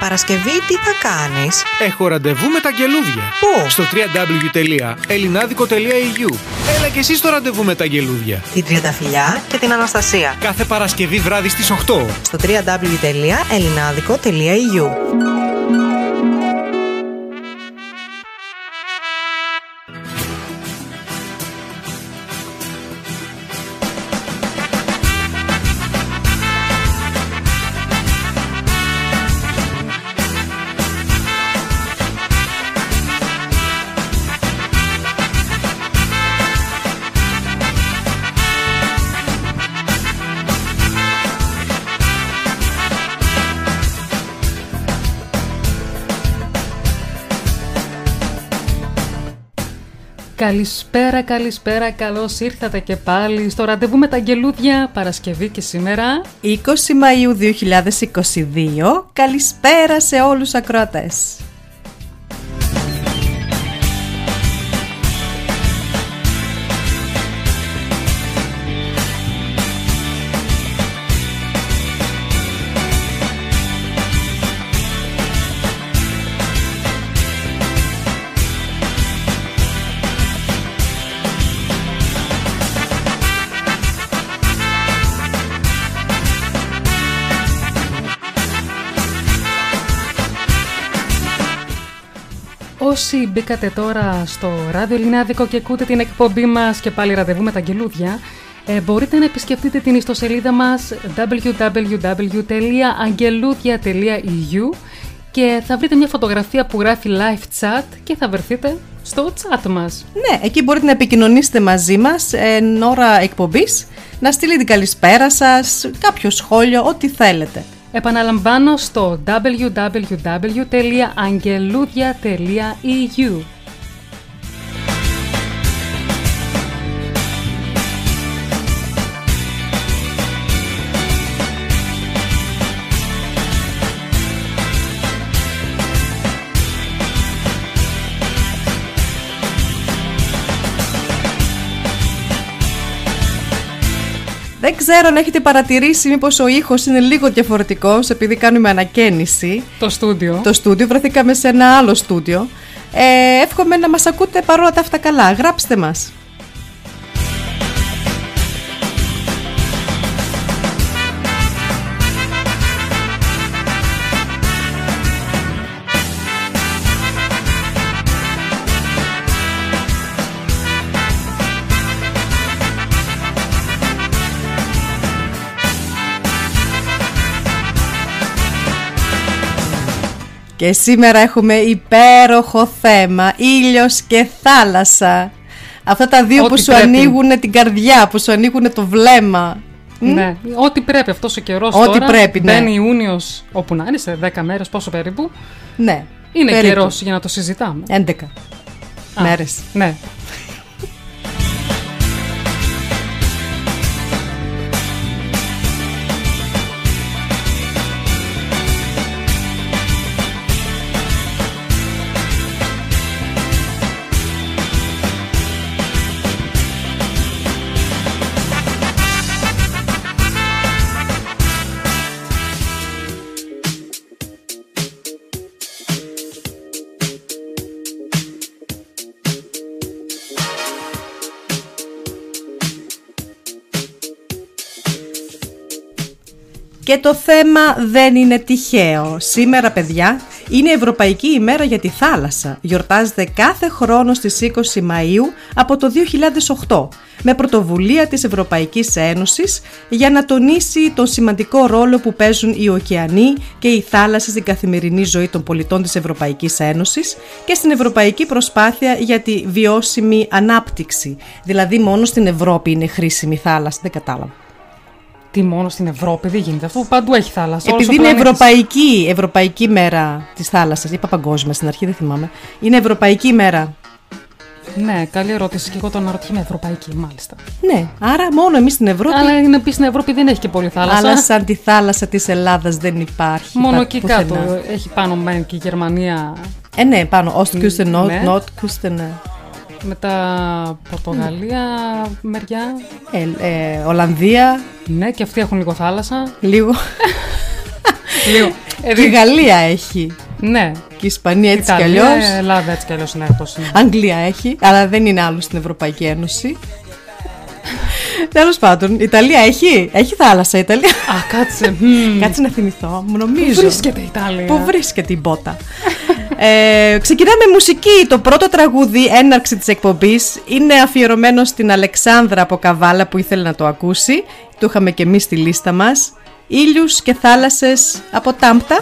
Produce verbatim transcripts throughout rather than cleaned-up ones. Παρασκευή τι θα κάνεις? Έχω ραντεβού με τα αγγελούδια. Πού? Στο double-u double-u double-u τελεία ellinadiko τελεία e u. Έλα και εσύ στο ραντεβού με τα αγγελούδια. Την Τριανταφυλλιά και την Αναστασία. Κάθε Παρασκευή βράδυ στις οκτώ. Στο double-u double-u double-u τελεία ellinadiko τελεία e u. Καλησπέρα, καλησπέρα, καλώς ήρθατε και πάλι στο ραντεβού με τα αγγελούδια, Παρασκευή και σήμερα είκοσι Μαΐου δύο χιλιάδες είκοσι δύο. Καλησπέρα σε όλους τους ακροατές. Όσοι μπήκατε τώρα στο Ράδιο Ελληνάδικο και ακούτε την εκπομπή μας και πάλι ραντεβού με τα αγγελούδια, ε, μπορείτε να επισκεφτείτε την ιστοσελίδα μας double-u double-u double-u τελεία angeloudia τελεία e u και θα βρείτε μια φωτογραφία που γράφει live chat και θα βρεθείτε στο chat μας. Ναι, εκεί μπορείτε να επικοινωνήσετε μαζί μας εν ώρα εκπομπής, να στείλετε καλησπέρα σας, κάποιο σχόλιο, ό,τι θέλετε. Επαναλαμβάνω στο double-u double-u double-u τελεία angeloudia τελεία e u. Δεν ξέρω αν έχετε παρατηρήσει μήπως ο ήχος είναι λίγο διαφορετικός, επειδή κάνουμε ανακαίνιση. Το στούντιο. Το στούντιο, βρεθήκαμε σε ένα άλλο στούντιο. Ε, εύχομαι να μας ακούτε παρόλα τα αυτά καλά. Γράψτε μας. Και σήμερα έχουμε υπέροχο θέμα, ήλιος και θάλασσα. Αυτά τα δύο ό, που σου πρέπει. Ανοίγουν την καρδιά, που σου ανοίγουν το βλέμμα. Ναι, mm? ό,τι πρέπει αυτός ο καιρός ό, τώρα, πρέπει, ναι. Μπαίνει Ιούνιος, όπου να είναι, σε δέκα μέρες, πόσο περίπου. Ναι, είναι περίπου. Καιρός για να το συζητάμε. έντεκα μέρες. Ναι. Και το θέμα δεν είναι τυχαίο. Σήμερα, παιδιά, είναι η Ευρωπαϊκή ημέρα για τη θάλασσα. Γιορτάζεται κάθε χρόνο στις είκοσι Μαΐου από το δύο χιλιάδες οκτώ, με πρωτοβουλία της Ευρωπαϊκής Ένωσης για να τονίσει τον σημαντικό ρόλο που παίζουν οι ωκεανοί και οι θάλασσες στην καθημερινή ζωή των πολιτών της Ευρωπαϊκής Ένωσης και στην ευρωπαϊκή προσπάθεια για τη βιώσιμη ανάπτυξη. Δηλαδή, μόνο στην Ευρώπη είναι χρήσιμη θάλασσα, δεν κατάλαβα. Τι μόνο στην Ευρώπη, δεν γίνεται αυτό που παντού έχει θάλασσα. Επειδή είναι ευρωπαϊκή, ευρωπαϊκή μέρα της θάλασσας, είπα παγκόσμια στην αρχή, δεν θυμάμαι. Είναι ευρωπαϊκή μέρα. Ναι, καλή ερώτηση. Και εγώ το αναρωτιέμαι, ευρωπαϊκή, μάλιστα. Ναι, άρα μόνο εμείς στην Ευρώπη. Αλλά να πει στην Ευρώπη δεν έχει και πολύ θάλασσα. Αλλά σαν τη θάλασσα της Ελλάδας δεν υπάρχει. Μόνο εκεί κάτω. Έχει πάνω μέν και η Γερμανία. Ε, ναι, πάνω. Ostküste, Nordküste. Μετά Πορτογαλία, mm. μεριά. Ε, ε, Ολλανδία. Ναι, και αυτοί έχουν λίγο θάλασσα. Λίγο. Η Γαλλία έχει. Ναι. Και η Ισπανία έτσι κι αλλιώς. Η Ελλάδα έτσι κι αλλιώς είναι. Αγγλία έχει, αλλά δεν είναι άλλο στην Ευρωπαϊκή Ένωση. Τέλος πάντων, η Ιταλία έχει, έχει θάλασσα η Ιταλία. Α, κάτσε. Κάτσε να θυμηθώ. Νομίζω. Πού βρίσκεται η Ιταλία. Πού βρίσκεται η μπότα. Ε, ξεκινάμε μουσική. Το πρώτο τραγούδι, έναρξη της εκπομπής, είναι αφιερωμένο στην Αλεξάνδρα από Καβάλα που ήθελε να το ακούσει. Το είχαμε και εμείς στη λίστα μας. Ήλιους και θάλασσες από Τάμπτα.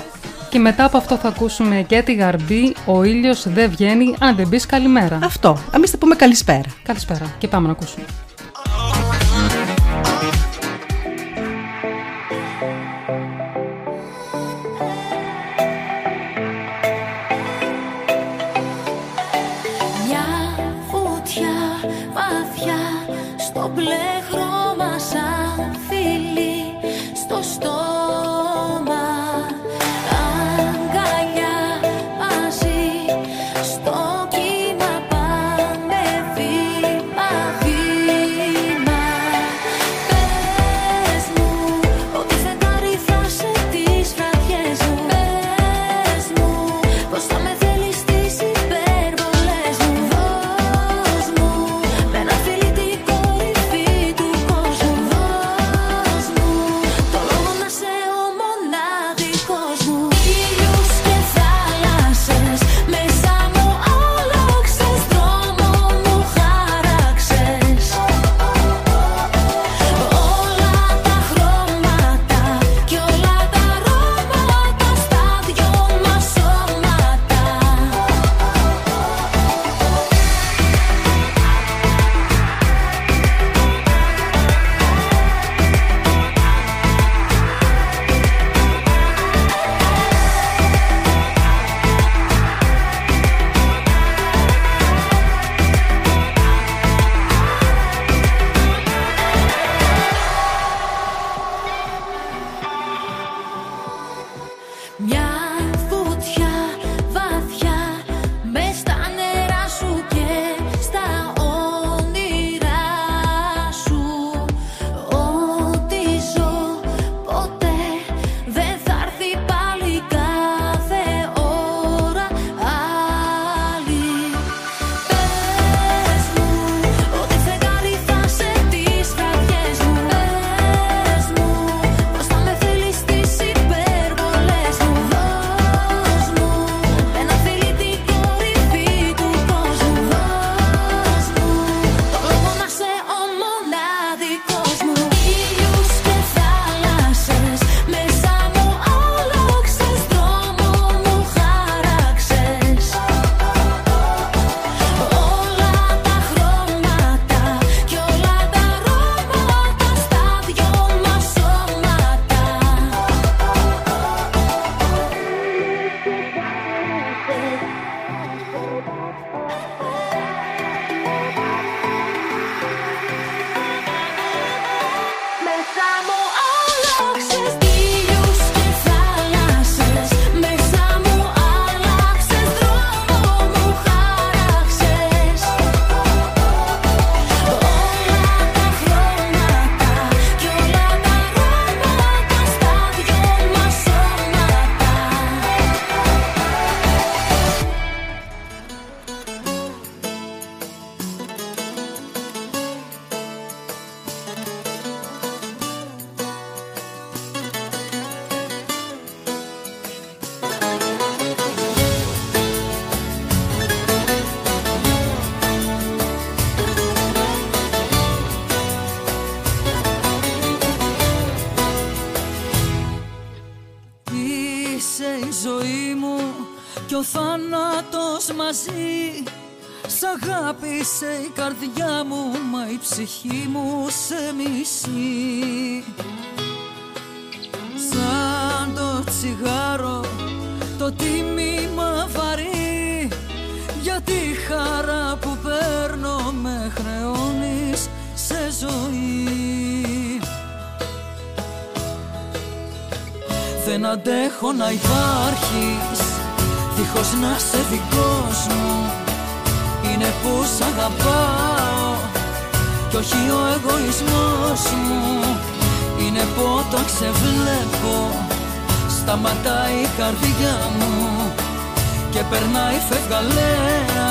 Και μετά από αυτό θα ακούσουμε και τη Γαρμπή. Ο ήλιος δεν βγαίνει αν δεν μπεις καλημέρα. Αυτό. Εμείς θα πούμε καλησπέρα. Καλησπέρα. Και πάμε να ακούσουμε. Το μπλε χρώμα σαν φίλη στο στόμα, αγκαλιά μαζί στο κύμα πάμε βήμα-βήμα. Πες μου ότι φεγγάρι θα σε τις βραδιές μου. Πες μου πως θα με θέλεις στις υπερβολές μου. Δώσ' μου με ένα φίλι ψυχή μου σε μισή. Σαν το τσιγάρο το τίμημα βαρύ, για τη χαρά που παίρνω με χρεώνεις σε ζωή. Δεν αντέχω να υπάρχεις δίχως να σε δικός μου. Είναι που σ' αγαπάω κι όχι ο εγωισμός μου. Είναι που όταν σε βλέπω σταματάει η καρδιά μου και περνάει φευγαλέα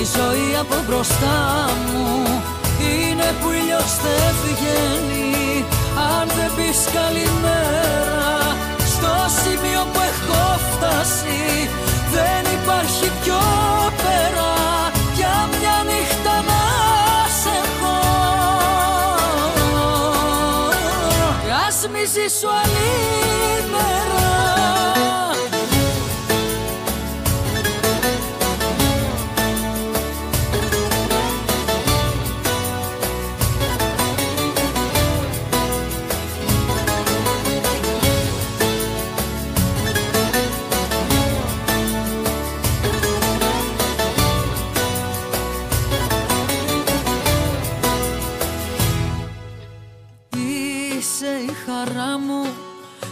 η ζωή από μπροστά μου. Είναι που ήλιος δεν βγαίνει αν δεν πεις καλημέρα. Στο σημείο που έχω φτάσει δεν υπάρχει πιο πέρα. Για μια νύχτα να σε έχω κι ας μη ζήσω άλλη μέρα.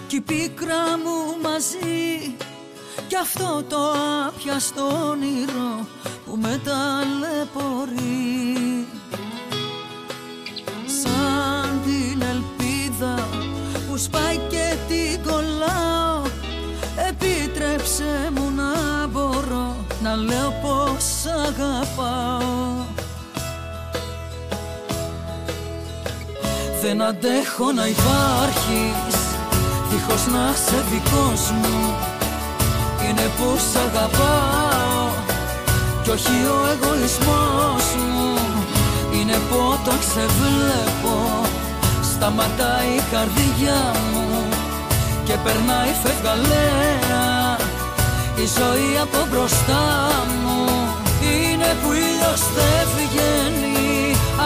Κι η πίκρα μου μαζί κι αυτό το άπιαστο όνειρο που με ταλαιπωρεί. Σαν την ελπίδα που σπάει και την κολλάω, επίτρεψε μου να μπορώ να λέω πως αγαπάω. Δεν αντέχω να υπάρχεις δίχως να είσαι δικός μου. Είναι που σ' αγαπάω κι όχι ο εγωισμός μου. Είναι που όταν σε βλέπω σταματάει η καρδιά μου και περνάει φευγαλέα η ζωή από μπροστά μου. Είναι που ήλιος δεν βγαίνει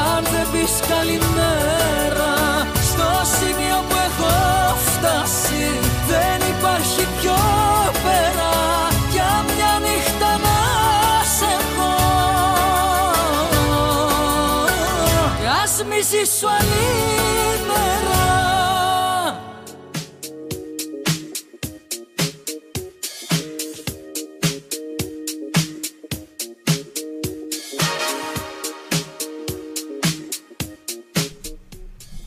αν δεν πεις καλημέρα. Στο σημείο που έχω φτάσει δεν υπάρχει πιο πέρα. Για μια νύχτα να σε έχω κι ας μη ζήσω άλλη μέρα.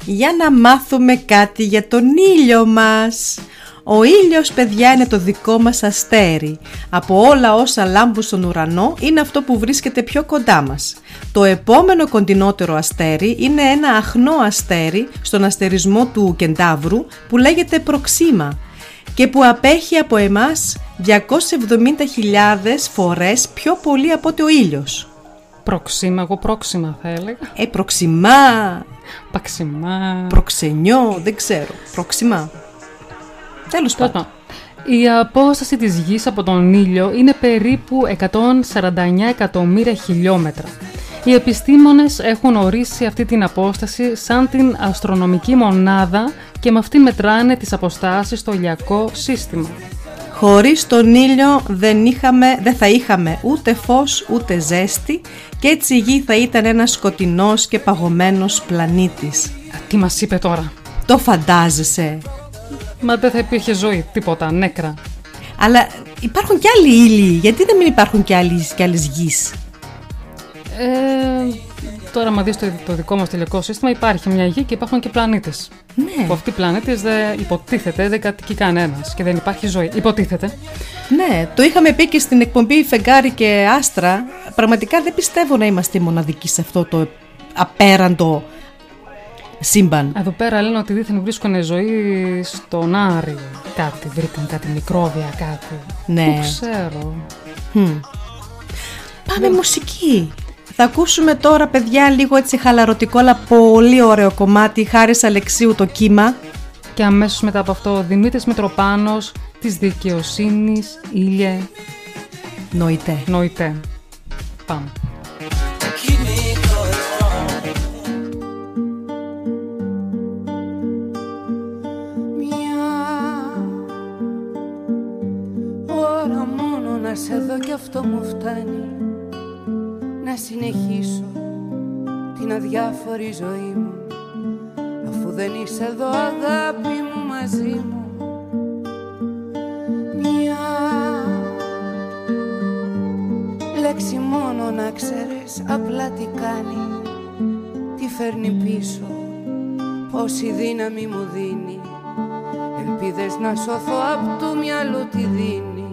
Για να μάθουμε κάτι για τον ήλιο μας. Ο ήλιος, παιδιά, είναι το δικό μας αστέρι. Από όλα όσα λάμπουν στον ουρανό είναι αυτό που βρίσκεται πιο κοντά μας. Το επόμενο κοντινότερο αστέρι είναι ένα αχνό αστέρι στον αστερισμό του Κενταύρου που λέγεται Πρόξιμα και που απέχει από εμάς διακόσιες εβδομήντα χιλιάδες φορές πιο πολύ από ότι ο ήλιος. Πρόξιμα, εγώ πρόξιμα θα έλεγα. Ε, προξιμά. Παξιμά. Προξενιό, δεν ξέρω. Πρόξιμα. Τέλος πάντων. Η απόσταση της γης από τον ήλιο είναι περίπου εκατόν σαράντα εννέα εκατομμύρια χιλιόμετρα. Οι επιστήμονες έχουν ορίσει αυτή την απόσταση σαν την αστρονομική μονάδα και με αυτή μετράνε τις αποστάσεις στο ηλιακό σύστημα. Χωρίς τον ήλιο δεν, είχαμε, δεν θα είχαμε ούτε φως ούτε ζέστη και έτσι η γη θα ήταν ένας σκοτεινός και παγωμένος πλανήτης. Α, τι μας είπε τώρα. Το φαντάζεσαι. Μα δεν θα υπήρχε ζωή, τίποτα, νέκρα. Αλλά υπάρχουν και άλλοι ήλιοι, γιατί δεν μην υπάρχουν και άλλες, και άλλες γης. Ε, τώρα μα δεις το, το δικό μας ηλιακό σύστημα υπάρχει μια γη και υπάρχουν και πλανήτες. Ναι. Που αυτοί οι πλανήτες δεν υποτίθεται, δεν κατοικεί κανένας και δεν υπάρχει ζωή. Υποτίθεται. Ναι, το είχαμε πει και στην εκπομπή Φεγγάρι και Άστρα. Πραγματικά δεν πιστεύω να είμαστε μοναδικοί σε αυτό το απέραντο σύμπαν. Εδώ πέρα λένε ότι δίθεν βρίσκονται ζωή στον Άρη. Κάτι βρήκαν, κάτι μικρόβια, κάτι. Ναι. Δεν ξέρω. Hm. Πάμε ναι. Μουσική. Θα ακούσουμε τώρα, παιδιά, λίγο έτσι χαλαρωτικό, αλλά πολύ ωραίο κομμάτι, Χάρις Αλεξίου, το κύμα. Και αμέσως μετά από αυτό, Δημήτρης Μητροπάνος, της δικαιοσύνης, ήλιε. Νοητέ. Νοητέ. Πάμε. Μια ώρα μόνο να σε δω κι αυτό μου φτάνει. Να συνεχίσω την αδιάφορη ζωή μου, αφού δεν είσαι εδώ αγάπη μου μαζί μου. Μια λέξη μόνο να ξέρεις απλά τι κάνει, τι φέρνει πίσω, πόση δύναμη μου δίνει. ελπίδες να σώθω απ' του μυαλού τη δίνη.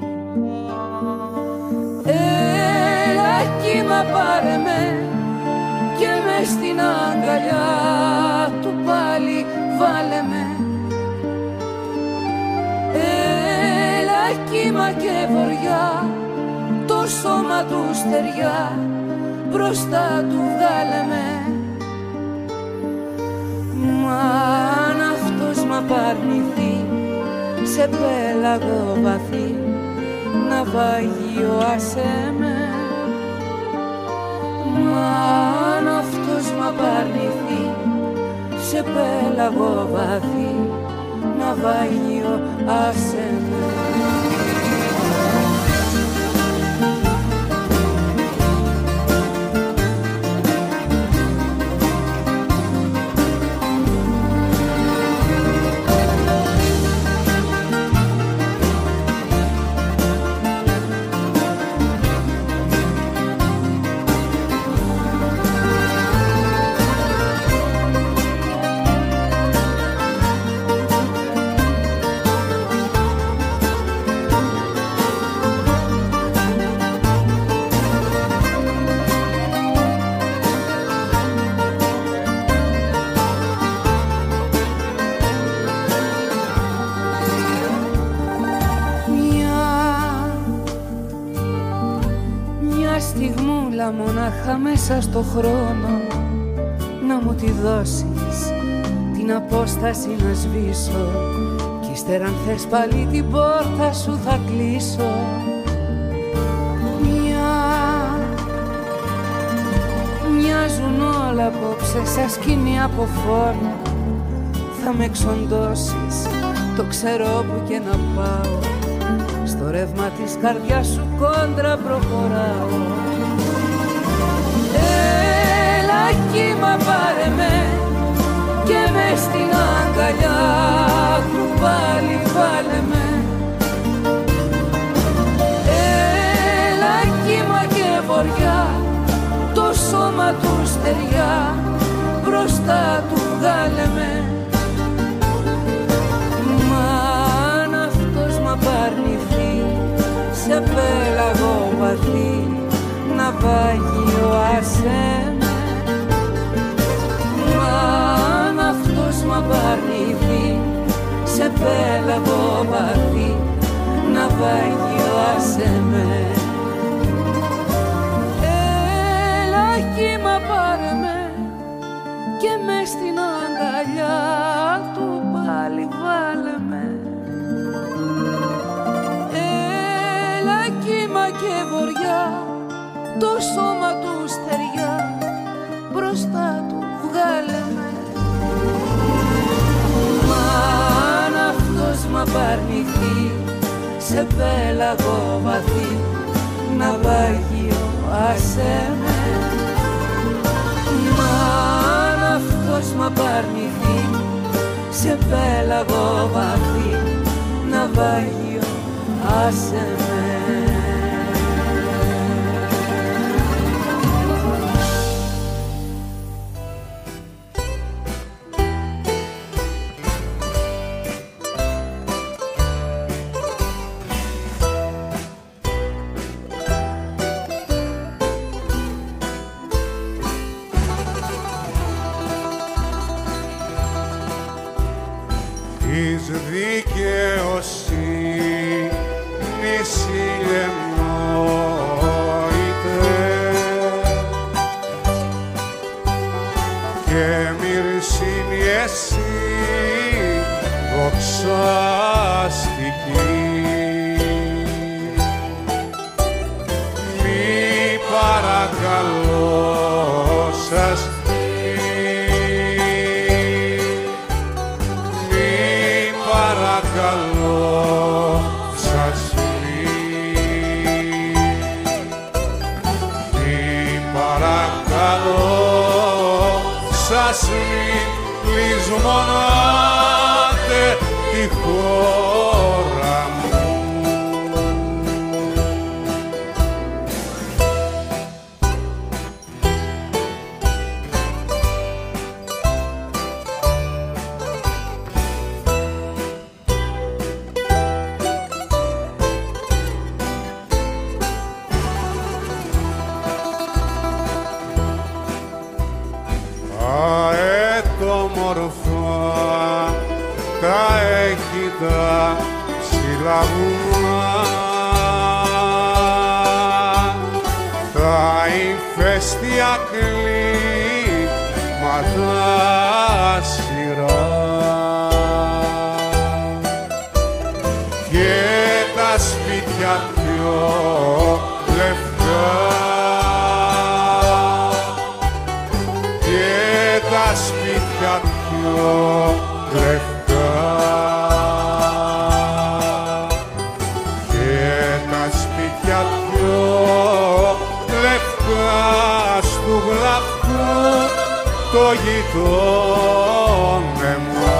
Έλα κύμα πάρε με και με στην αγκαλιά του πάλι βάλε με. Έλα κύμα και βοριά, το σώμα του στεριά μπροστά του βγάλε με. Μα αν αυτός μ' απαρνηθεί σε πέλαγο βαθύ ναυάγιο άσε με. Μα αν αυτός μ' απαρνηθεί σε πέλαγο βαθύ ναυάγιο άσε με. Μονάχα μέσα στο χρόνο να μου τη δώσεις, την απόσταση να σβήσω κι ύστερα αν θες πάλι την πόρτα σου θα κλείσω. Μια, μοιάζουν όλα απόψε σαν σκηνή από φόρμα. Θα με εξοντώσεις, το ξέρω που και να πάω, στο ρεύμα της καρδιάς σου κόντρα προχωράω. Κύμα πάρε με και με στην αγκαλιά του πάλι βάλε με. Έλα κύμα και βοριά, το σώμα του στεριά μπροστά του βγάλε με. Μα αν αυτός μ' απαρνηθεί σε πέλαγο βαθύ ναυάγιο άσε. Αν αυτός μ' απαρνηθεί σε πέλαγο βαθύ ναυάγιο άσε με. Έλα κύμα πάρε με και με στην αγκαλιά του πάλι βάλε με. Έλα κύμα και βοριά, το σώμα του στεριά μπροστά του. Μα αν αυτός μ' απαρνηθεί σε πέλαγο βαθύ ναυάγιο άσε με. Μα αν αυτός μ' απαρνηθεί σε πέλαγο βαθύ ναυάγιο άσε με. όμορφα τα έχει τα συλλαγούμα, τα ηφαίστεια κλίματα σειρά και τα σπίτια πιο λευκά. Το γειτόνεμα.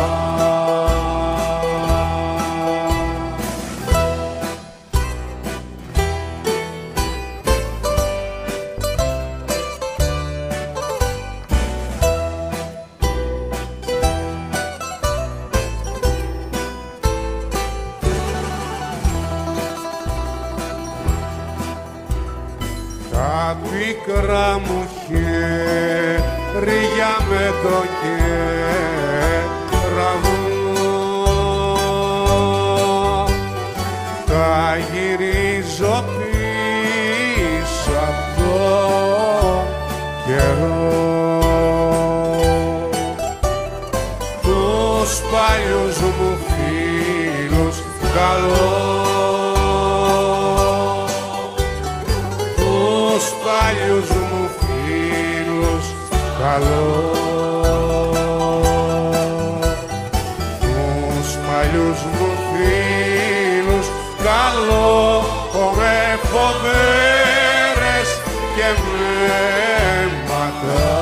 Τα πικρά μου χέρια ρίγια με το κεραγμό, τα γυρίζω πίσω από το καιρό, τους παλιούς μου φίλους καλώ, τους παλιούς μου φίλους καλό, τους παλιούς μου φίλους καλό, με φοβέρες και βλέμματα.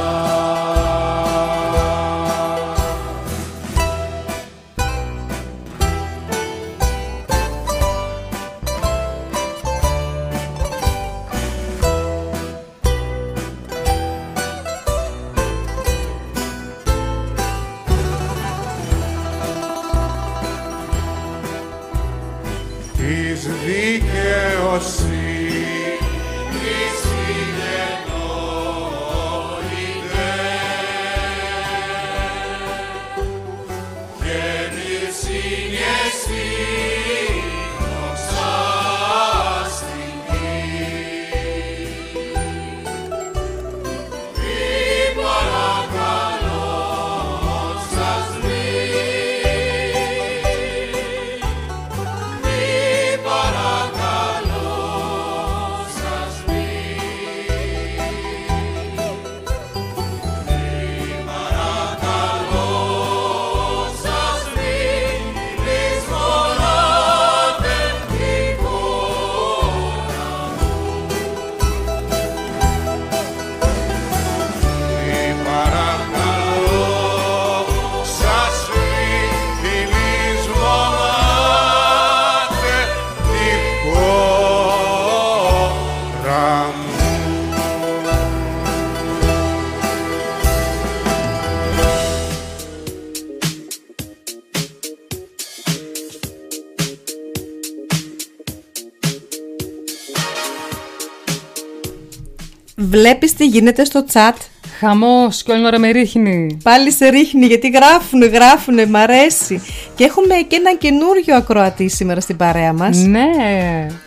Βλέπεις τι γίνεται στο chat. Χαμός και όλη ώρα με ρίχνει. Πάλι σε ρίχνει γιατί γράφουνε, γράφουνε, μ' αρέσει. Και έχουμε και ένα καινούριο ακροατή σήμερα στην παρέα μας. Ναι,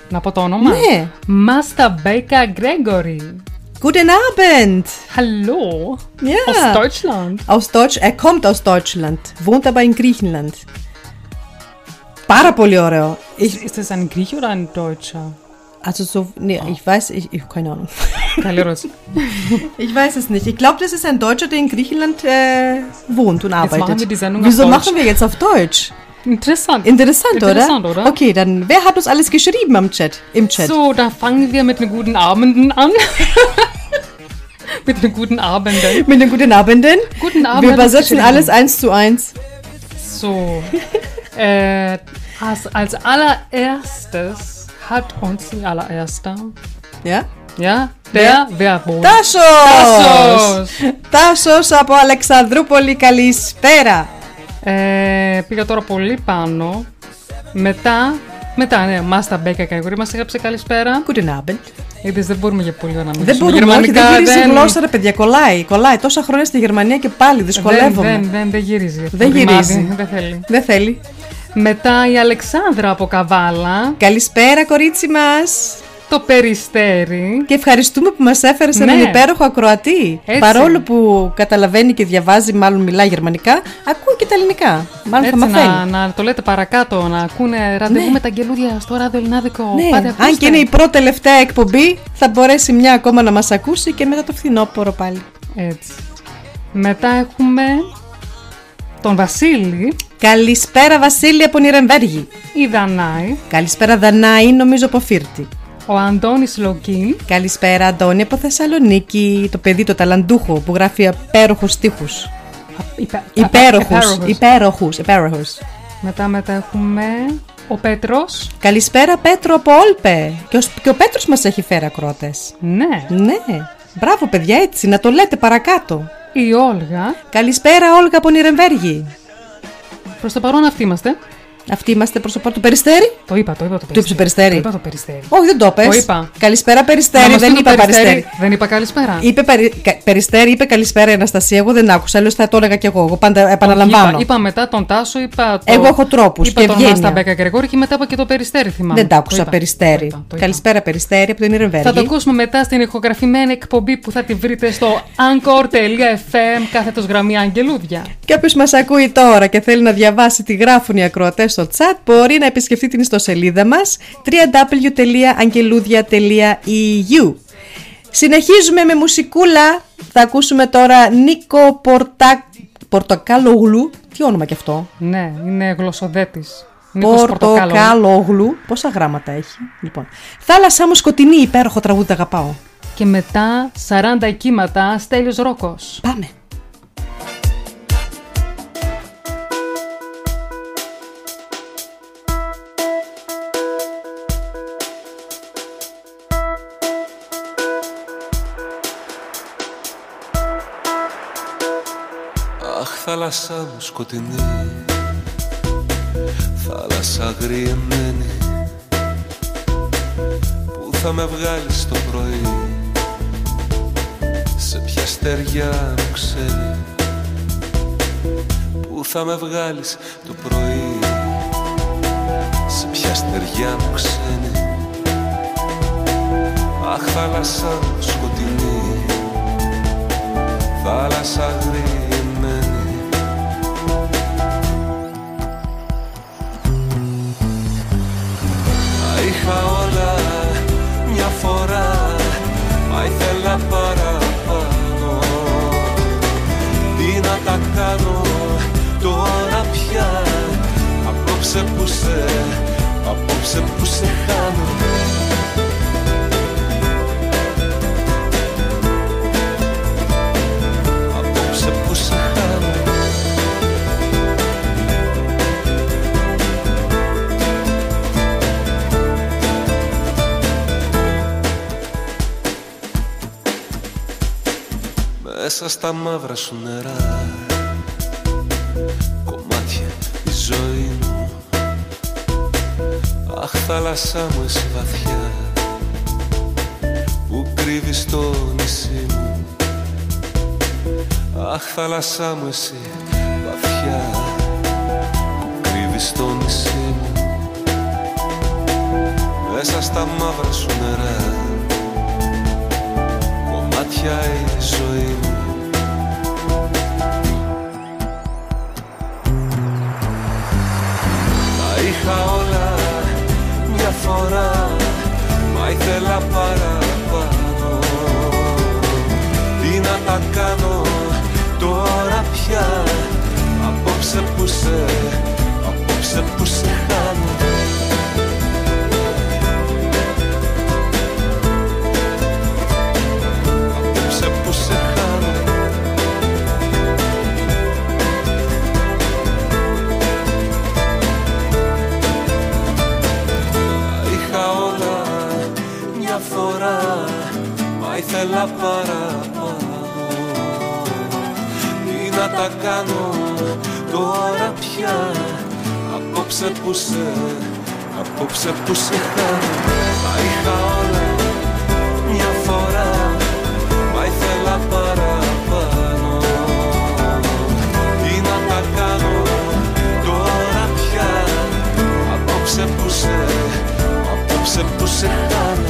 να πω το όνομα. Ναι. Master Baker Gregory. Guten Abend. Hallo. Yeah. Aus Deutschland. Aus Deutsch, er kommt aus Deutschland. Wohnt aber in Griechenland. Πάρα πολύ ωραίο. Ist das ein Grieche oder ein Deutscher? Also so, nee, ich weiß, ich, ich keine Ahnung. Ich weiß es nicht. Ich glaube, das ist ein Deutscher, der in Griechenland äh, wohnt und arbeitet. Jetzt machen wir die Sendung Wieso auf machen Deutsch? Wir jetzt auf Deutsch? Interessant. Interessant, Interessant oder? oder? Okay, dann, wer hat uns alles geschrieben am Chat? Im Chat? So, da fangen wir mit einem guten Abenden an. Mit einem guten Abenden. Mit einem guten Abenden. Guten Abend. Wir übersetzen alles eins zu eins. So, äh, als, als allererstes hat uns die allererste. Ja? Ja, der Werbung. Tassos! Tassos από Αλεξανδρούπολη, καλησπέρα. Ε, πήγα τώρα πολύ πάνω. Μετά, μετά, ναι, Μάστα Μπέκα Καϊγουρή μας έγραψε καλησπέρα. Guten Abend. Είδες, δεν μπορούμε για πολύ να μιλήσουμε. Δεν μπορούμε, γερμανικά, όχι, δεν γυρίζει δεν... η γλώσσα, ρε παιδιά, κολλάει, κολλάει. Τόσα χρόνια στη Γερμανία και πάλι δυσκολεύομαι. Δεν, δεν, δεν, δεν γυρίζει. Δεν γυρίζει. Δεν θέλει. Δεν θέλει. Μετά η Αλεξάνδρα από Καβάλα. Καλησπέρα, κορίτσι μας. Το Περιστέρι. Και ευχαριστούμε που μας έφερες ναι. έναν υπέροχο ακροατή. Έτσι. Παρόλο που καταλαβαίνει και διαβάζει, μάλλον μιλά γερμανικά, ακούει και τα ελληνικά. Μάλλον έτσι, θα μαθαίνει. Να, να το λέτε παρακάτω, να ακούνε Ραντεβού ναι. με τ' αγγελούδια στο Ράδιο Ελληνάδικο. Ναι. Πάτε, αν και είναι η πρώτη τελευταία εκπομπή, θα μπορέσει μια ακόμα να μας ακούσει και μετά το φθινόπωρο πάλι. Έτσι. Μετά έχουμε τον Βασίλη. Καλησπέρα, Βασίλη από Νυρεμβέργη. Η Δανάη. Καλησπέρα, Δανάη, νομίζω από Φύρτη. Ο Αντώνης Λοκίν. Καλησπέρα, Αντώνη από Θεσσαλονίκη. Το παιδί, το ταλαντούχο που γράφει απέροχους στίχους. Υπέροχους. Υπέροχους. Μετά, μετά έχουμε ο Πέτρος. Καλησπέρα, Πέτρο από Όλπε. Και ο, και ο Πέτρος μας έχει φέρει ακροατές. Ναι. Ναι. Μπράβο, παιδιά, έτσι. Να το λέτε παρακάτω. Η Όλγα. Καλησπέρα, Όλγα από Νυρεμβέργη. Προς το παρόν αυτοί είμαστε. Αυτοί είμαστε προσωπικά του Περιστέρι. Το είπα, το είπα το Περιστέρι. Του είπα το Περιστέρι. Το είπα το Περιστέρι. Όχι, δεν το πες. Καλησπέρα, Περιστέρι. Δεν είπα Περιστέρι. Δεν είπα καλησπέρα. Είπε περι... Περιστέρι, είπε καλησπέρα η Αναστασία. Εγώ δεν άκουσα. Αλλιώς θα το έλεγα κι εγώ. Εγώ πάντα επαναλαμβάνω. Είπα, είπα μετά τον Τάσο, είπα. Το... Εγώ έχω τρόπους. Είπα και τον Μάστα Μπέκα Γρηγόρη και μετά είπα και το Περιστέρι. Θυμάμαι. Δεν τα άκουσα. Περιστέρι. Καλησπέρα, Περιστέρι από την Νυρεμβέργη. Θα το ακούσουμε μετά στην ηχογραφημένη εκπομπή που θα τη βρείτε στο anchor.fm κάθετος γραμμή Αγγελούδια. Και όποιος μας ακούει τώρα και θέλει να διαβάσει τι γράφουν οι ακροατές στο chat, μπορεί να επισκεφτεί την ιστοσελίδα μας double-u double-u double-u τελεία angeloudia τελεία e u. Συνεχίζουμε με μουσικούλα. Θα ακούσουμε τώρα Νίκο Πορτα... Πορτοκάλογλου. Τι όνομα κι αυτό. Ναι, είναι γλωσσοδέτης. Πορτοκάλογλου. Πόσα γράμματα έχει. Λοιπόν, θάλασσά μου σκοτεινή, υπέροχο τραγούδι, αγαπάω. Και μετά σαράντα κύματα, Στέλιος Ρόκος. Πάμε. Θάλασσα μου σκοτεινή, θάλασσα αγριεμένη, που θα με βγάλεις το πρωί, σε ποια στεριά μου ξέρει, που θα με βγάλεις το πρωί, σε ποια στεριά μου ξένη. Αχ, θάλασσα μου σκοτεινή, θάλασσα αγριεμένη, όλα μια φορά, μα ήθελα παραπάνω. Τι να τα κάνω τώρα πια, απόψε που σε, απόψε που σε χάνω. Απόψε που σε χάνω. Μέσα στα μαύρα σου νερά, κομμάτια η ζωή μου. Αχ, θάλασσά μου εσύ βαθιά, που κρύβεις το νησί μου. Αχ, θάλασσά μου εσύ βαθιά, που κρύβεις το νησί μου. Μέσα στα μαύρα σου νερά, κομμάτια η ζωή μου. Όλα μια φορά, μα ήθελα παραπάνω. Τι να τα κάνω τώρα πια, απόψε που σε, απόψε που σε χάνω. Απόψε που σε χάνω. Μα ήθελα παραπάνω. Τι να τα κάνω τώρα πια, απόψε που σε, απόψε που σε χάνω. Τα είχα όλα απόψε που σε κάνω.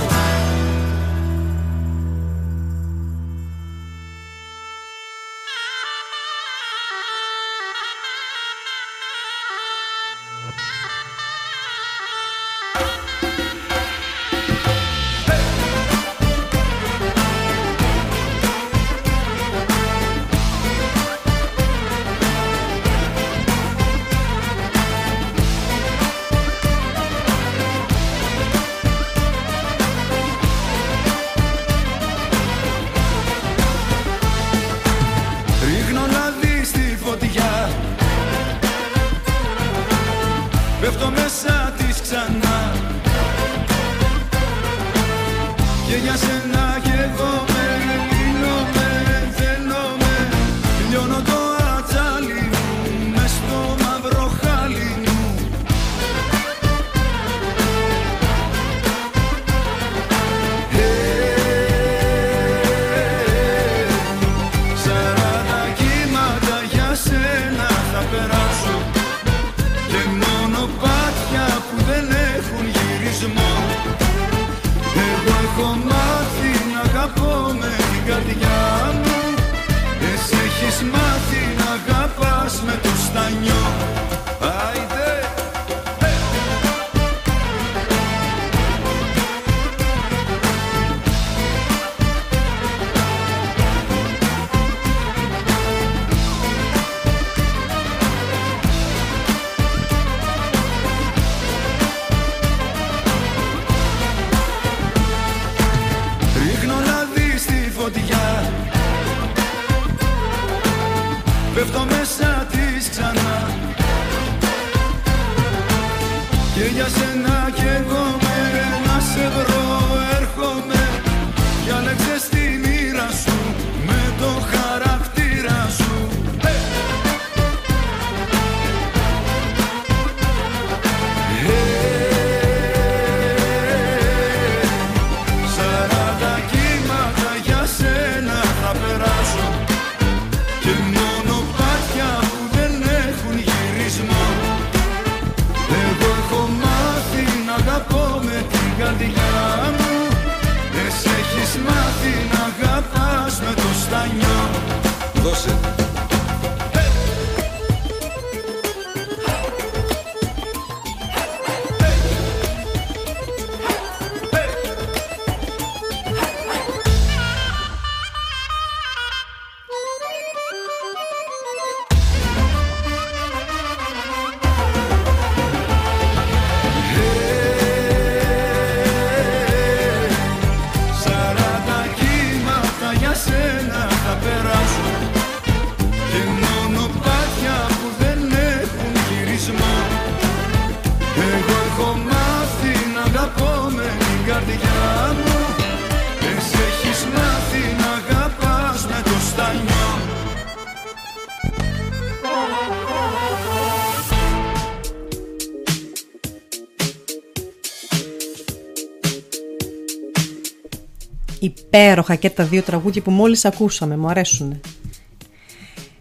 Υπέροχα και τα δύο τραγούδια που μόλις ακούσαμε, μου αρέσουν.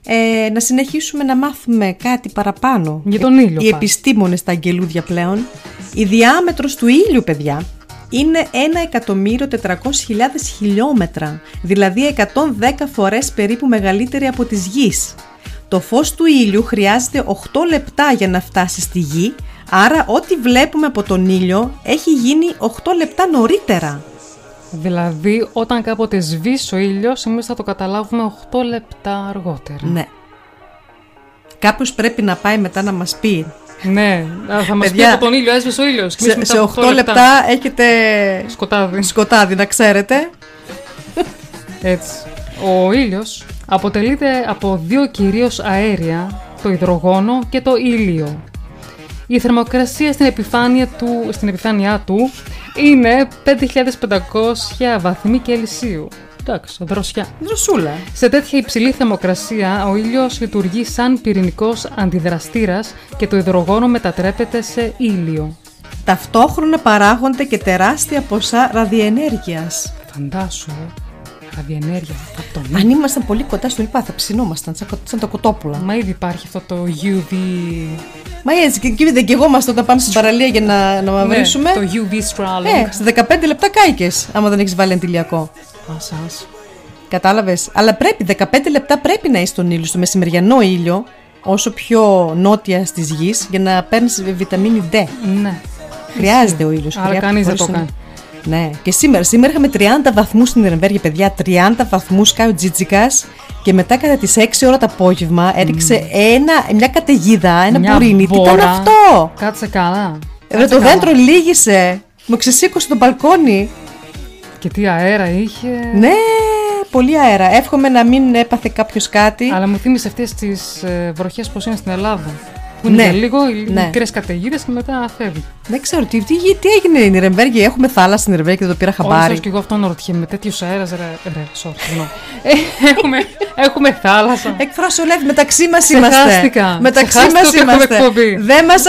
Ε, να συνεχίσουμε να μάθουμε κάτι παραπάνω για τον ήλιο. Οι επιστήμονες στα αγγελούδια πλέον. Η διάμετρος του ήλιου, παιδιά, είναι ένα εκατομμύριο τετρακόσιες χιλιάδες χιλιόμετρα, δηλαδή εκατόν δέκα φορές περίπου μεγαλύτερη από της γης. Το φως του ήλιου χρειάζεται οκτώ λεπτά για να φτάσει στη γη, άρα ό,τι βλέπουμε από τον ήλιο έχει γίνει οκτώ λεπτά νωρίτερα. Δηλαδή, όταν κάποτε σβήσει ο ήλιος, εμείς θα το καταλάβουμε οκτώ λεπτά αργότερα. Ναι. Κάποιος πρέπει να πάει μετά να μας πει. Ναι, θα μας πει από τον ήλιο, έσβησε ο ήλιος. Σε, μετά σε οκτώ, οκτώ λεπτά, λεπτά έχετε σκοτάδι, σκοτάδι να ξέρετε. Έτσι. Ο ήλιος αποτελείται από δύο κυρίως αέρια, το υδρογόνο και το ήλιο. Η θερμοκρασία στην επιφάνεια του, στην επιφάνειά του είναι πέντε χιλιάδες πεντακόσια βαθμοί Κελσίου. Εντάξει, δροσιά. Δροσούλα. Σε τέτοια υψηλή θερμοκρασία, ο ήλιος λειτουργεί σαν πυρηνικός αντιδραστήρας και το υδρογόνο μετατρέπεται σε ήλιο. Ταυτόχρονα παράγονται και τεράστια ποσά ραδιενέργειας. Φαντάσου. αδιενέργεια. Αν ήμασταν πολύ κοντά στο λιπά, θα ψινόμασταν σαν τα κοτόπουλα. Μα ήδη υπάρχει αυτό το γιου βι. Μα έτσι, κοιμήθηκε και εγώ μας όταν πάμε στην παραλία για να, να μαυρίσουμε. Ναι, το γιου βι straling. Ε, σε δεκαπέντε λεπτά κάηκες, άμα δεν έχεις βάλει αντιλιακό. Ασάς. Κατάλαβες. Αλλά πρέπει, δεκαπέντε λεπτά πρέπει να είσαι στον ήλιο, στο μεσημεριανό ήλιο, όσο πιο νότια της γης, για να παίρνεις βιταμίνη D. Ναι. Χρειάζεται ο ήλιος. Αλλά κανείς δεν το κάνει. Ναι. Και σήμερα, σήμερα είχαμε τριάντα βαθμούς στην Νυρεμβέργη, παιδιά. τριάντα βαθμούς κάει ο Τζιτζικάς. Και μετά κατά τις έξι ώρα το απόγευμα έριξε mm. ένα, μια καταιγίδα, ένα μια πουρίνι. Μπόρα. Τι ήταν αυτό! Κάτσε καλά. Κάτσε το καλά. Δέντρο λύγησε. Μου ξεσήκωσε το μπαλκόνι. Και τι αέρα είχε. Ναι, πολύ αέρα. Εύχομαι να μην έπαθε κάποιος κάτι. Αλλά μου θύμισε αυτές τις βροχές πως είναι στην Ελλάδα. Που είναι ναι, για λίγο ναι. μικρές καταιγίδες και μετά φεύγει. Δεν ξέρω τι, τι, τι έγινε η Νυρεμβέργη. Έχουμε θάλασσα στην Νυρεμβέργη και δεν το πήρα χαμπάρι. Όσο και εγώ αυτό αναρωτιέμαι. Με τέτοιους αέρας. Ρε, ρε, sorry, no. έχουμε, έχουμε θάλασσα. Εκφράσολευ, μεταξύ μας είμαστε. Ξεχάστηκα. Μεταξύ μας είμαστε. Δεν μας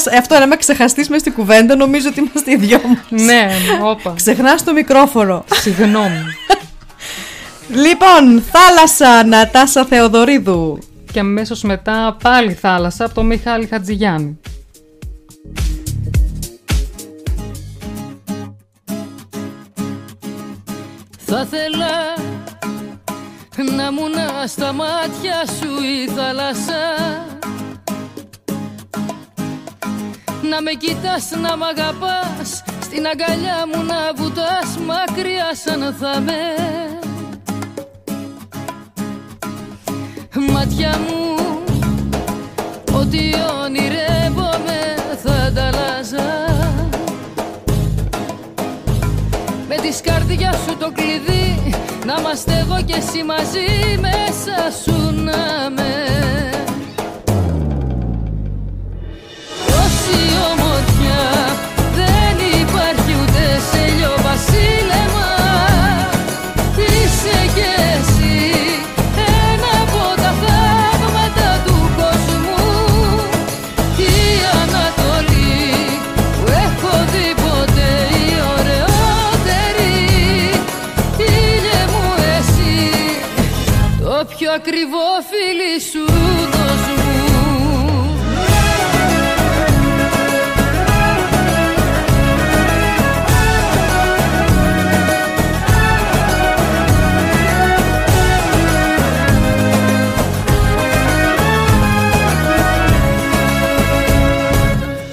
ακούει. Αυτό να με ξεχαστείς μες στην κουβέντα, νομίζω ότι είμαστε οι δυο μας. Ναι, όπα. Ξεχνάς το μικρόφωνο. Συγγνώμη. Λοιπόν, θάλασσα, Νατάσα Θεοδωρίδου. Και αμέσως μετά πάλι θάλασσα από τον Μιχάλη Χατζηγιάννη. Θα θέλα να μου να στα μάτια σου η θάλασσα, να με κοιτάς, να μ' αγαπάς, στην αγκαλιά μου να βουτάς μακριά σαν θα με. Μάτια μου, ό,τι όνειρεύομαι θα τα αλλάζα. Με τις καρδιάς σου το κλειδί, να είμαστε εγώ και εσύ μαζί, μέσα σου να με. Τόση ομορφιά δεν υπάρχει ούτε σε λιό βασίλεμα. Είσαι και εσύ ακριβό φίλη σου, δώσ' μου.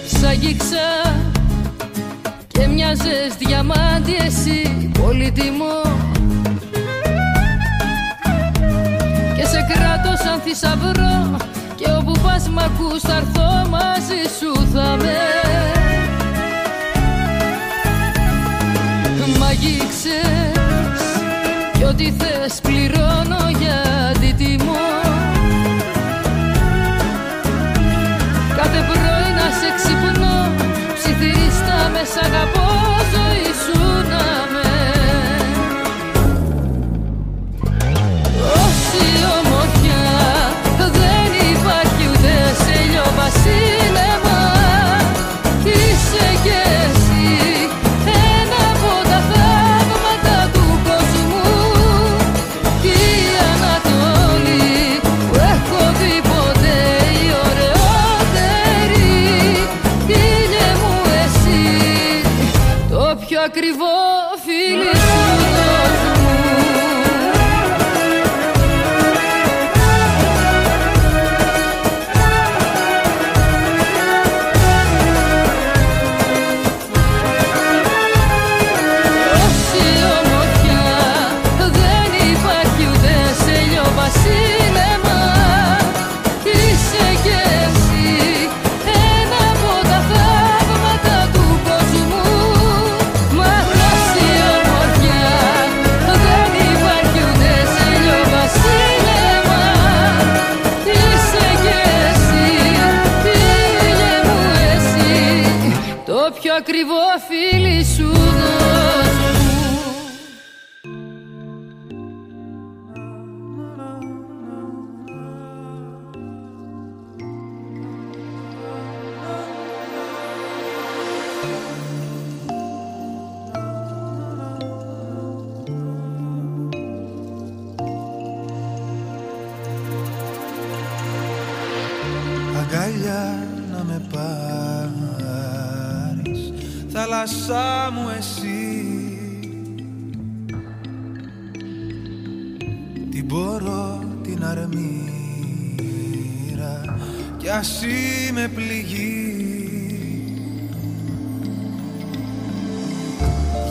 Σ' άγγιξα και μοιάζες διαμάντι, εσύ πολύτιμο. Σαν θησαυρό και όπου πας μ' ακούς θα έρθω, μαζί σου θα με. Μ' αγγίξες κι ό,τι θες πληρώνω για αντιτιμό. Κάθε πρωί να σε ξυπνώ, ψιθυρίστα με σ' αγαπώ, ζωή σου να με. Όση ομορφιά δεν υπάρχει ούτε σε λιώμα σινεμά. Είσαι και εσύ ένα από τα θαύματα του κόσμου. Η Ανατολή που έχω δει ποτέ, η ωραιότερη. Ήλιε μου εσύ το πιο ακριβό φίλι σου. αγκαλιά να με πάρεις, θάλασσά μου εσύ. Τι μπορώ την αρμήρα κι ας είμαι πληγή.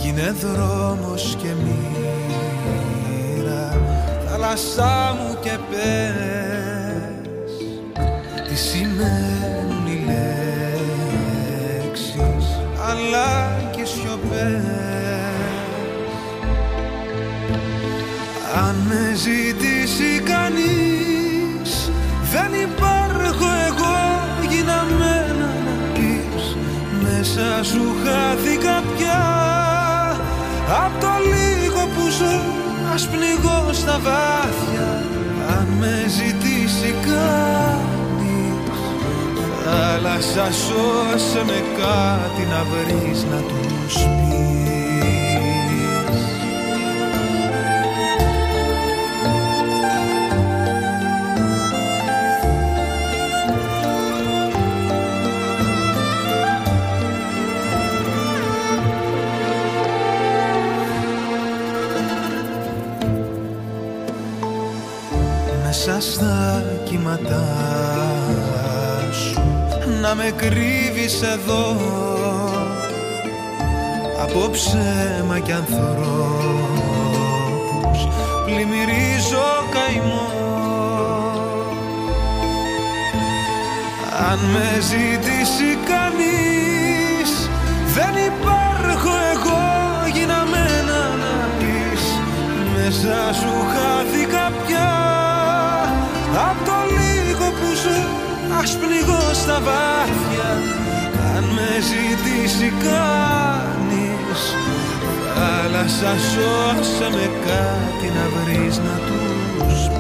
Γίνε δρόμος και μοίρα, θάλασσά μου και πες. Τι σημαίνουν οι λέξεις, αλλά και σιωπές. Αν με ζητήσει κανείς, δεν υπάρχω εγώ, γίνα μένα να πεις. Μέσα σου χάθηκα πια, απ' το λίγο που ζω ας πνιγώ στα βάθια. Αν με ζητήσει κανείς, θάλασσα σώσε με κάτι να βρεις να τους πεις. Μέσα στα κύματα σου να με κρύβεις εδώ από ψέμα κι ανθρώπους, πλημμυρίζω καημό. Αν με ζητήσει κανείς, δεν υπάρχω εγώ, γίνα μένα να πεις. Μέσα σου χάθηκα πια, απ' το λίγο που ζω ας πνιγώ στα βάθια. Αν με ζητήσει κανείς, θάλασσα σώσε με κάτι να βρεις να τους πεις.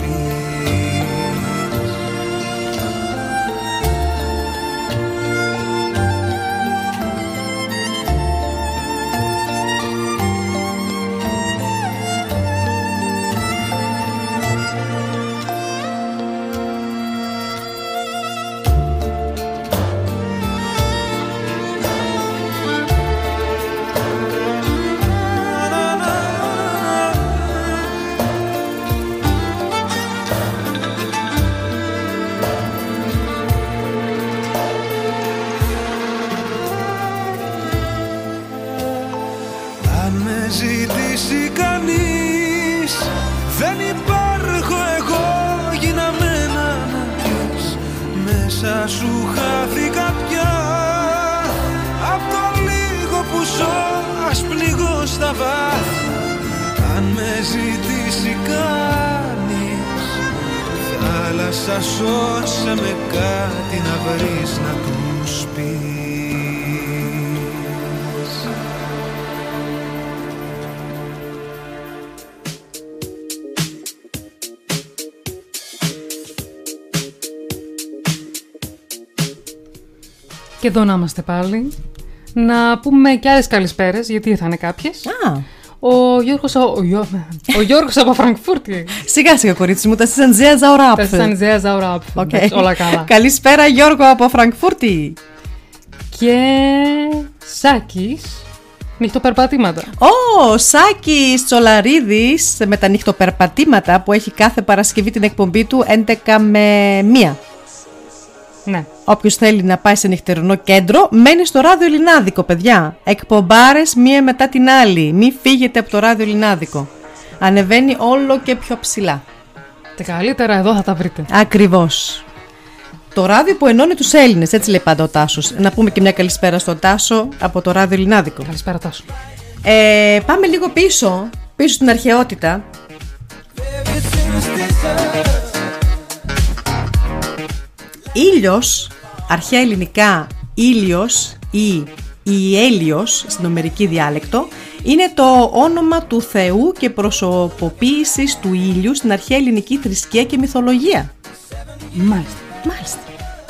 Και εδώ να είμαστε πάλι. Να πούμε και άλλες καλησπέρες, γιατί ήρθανε κάποιες. Α. Ο Γιώργος, ο, ο, ο Γιώργος από Φραγκφούρτη. Σιγά σιγά κορίτσι μου, τα σίσαν ζέα ζαουράπ. Τα σίσαν ζέα ζαουράπ. Όλα καλά. Καλησπέρα Γιώργο από Φραγκφούρτη. Και Σάκης. Νυχτοπερπατήματα. Ω, Σάκης Τσολαρίδης με τα νυχτοπερπατήματα που έχει κάθε Παρασκευή την εκπομπή του έντεκα με μία. Ναι. Όποιος θέλει να πάει σε νυχτερινό κέντρο, μένει στο Ράδιο Ελληνάδικο, παιδιά. Εκπομπάρες μία μετά την άλλη. Μη φύγετε από το Ράδιο Ελληνάδικο. Ανεβαίνει όλο και πιο ψηλά. Τα καλύτερα εδώ θα τα βρείτε. Ακριβώς. Το ράδιο που ενώνει τους Έλληνες, έτσι λέει πάντα ο Τάσος. Να πούμε και μια καλησπέρα στον Τάσο από το Ράδιο Ελληνάδικο. Καλησπέρα, Τάσο. Ε, πάμε λίγο πίσω, πίσω στην αρχαιότητα. Ήλιος, αρχαία ελληνικά ήλιος ή ιέλιος στην ομερική διάλεκτο, είναι το όνομα του Θεού και προσωποποίησης του ήλιου στην αρχαία ελληνική θρησκεία και μυθολογία. Μάλιστα. Μάλιστα.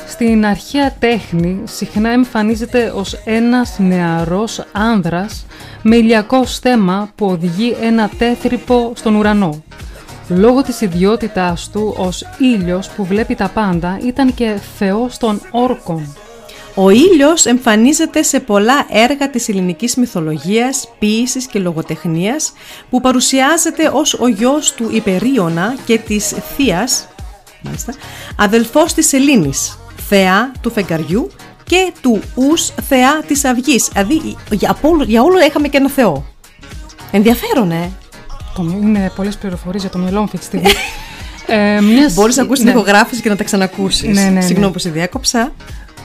Στην αρχαία τέχνη συχνά εμφανίζεται ως ένας νεαρός άνδρας με ηλιακό στέμμα που οδηγεί ένα τέθρυπο στον ουρανό. Λόγω της ιδιότητάς του ως ήλιος που βλέπει τα πάντα, ήταν και θεός των όρκων. Ο ήλιος εμφανίζεται σε πολλά έργα της ελληνικής μυθολογίας, ποίησης και λογοτεχνίας, που παρουσιάζεται ως ο γιος του Υπερίωνα και της Θείας, μάλιστα, αδελφός της Σελήνης, θεά του φεγγαριού και του Ους, θεά της αυγής. Δηλαδή για, για όλο είχαμε και ένα θεό. Ενδιαφέρον, ε! Είναι πολλές πληροφορίες για το μυαλό μου αυτή τη στιγμή. ε, μιας... Μπορείς να ακούσεις ναι. την ηχογράφηση και να τα ξανακούσεις. Ναι, ναι, ναι. Συγγνώμη που σε διάκοψα.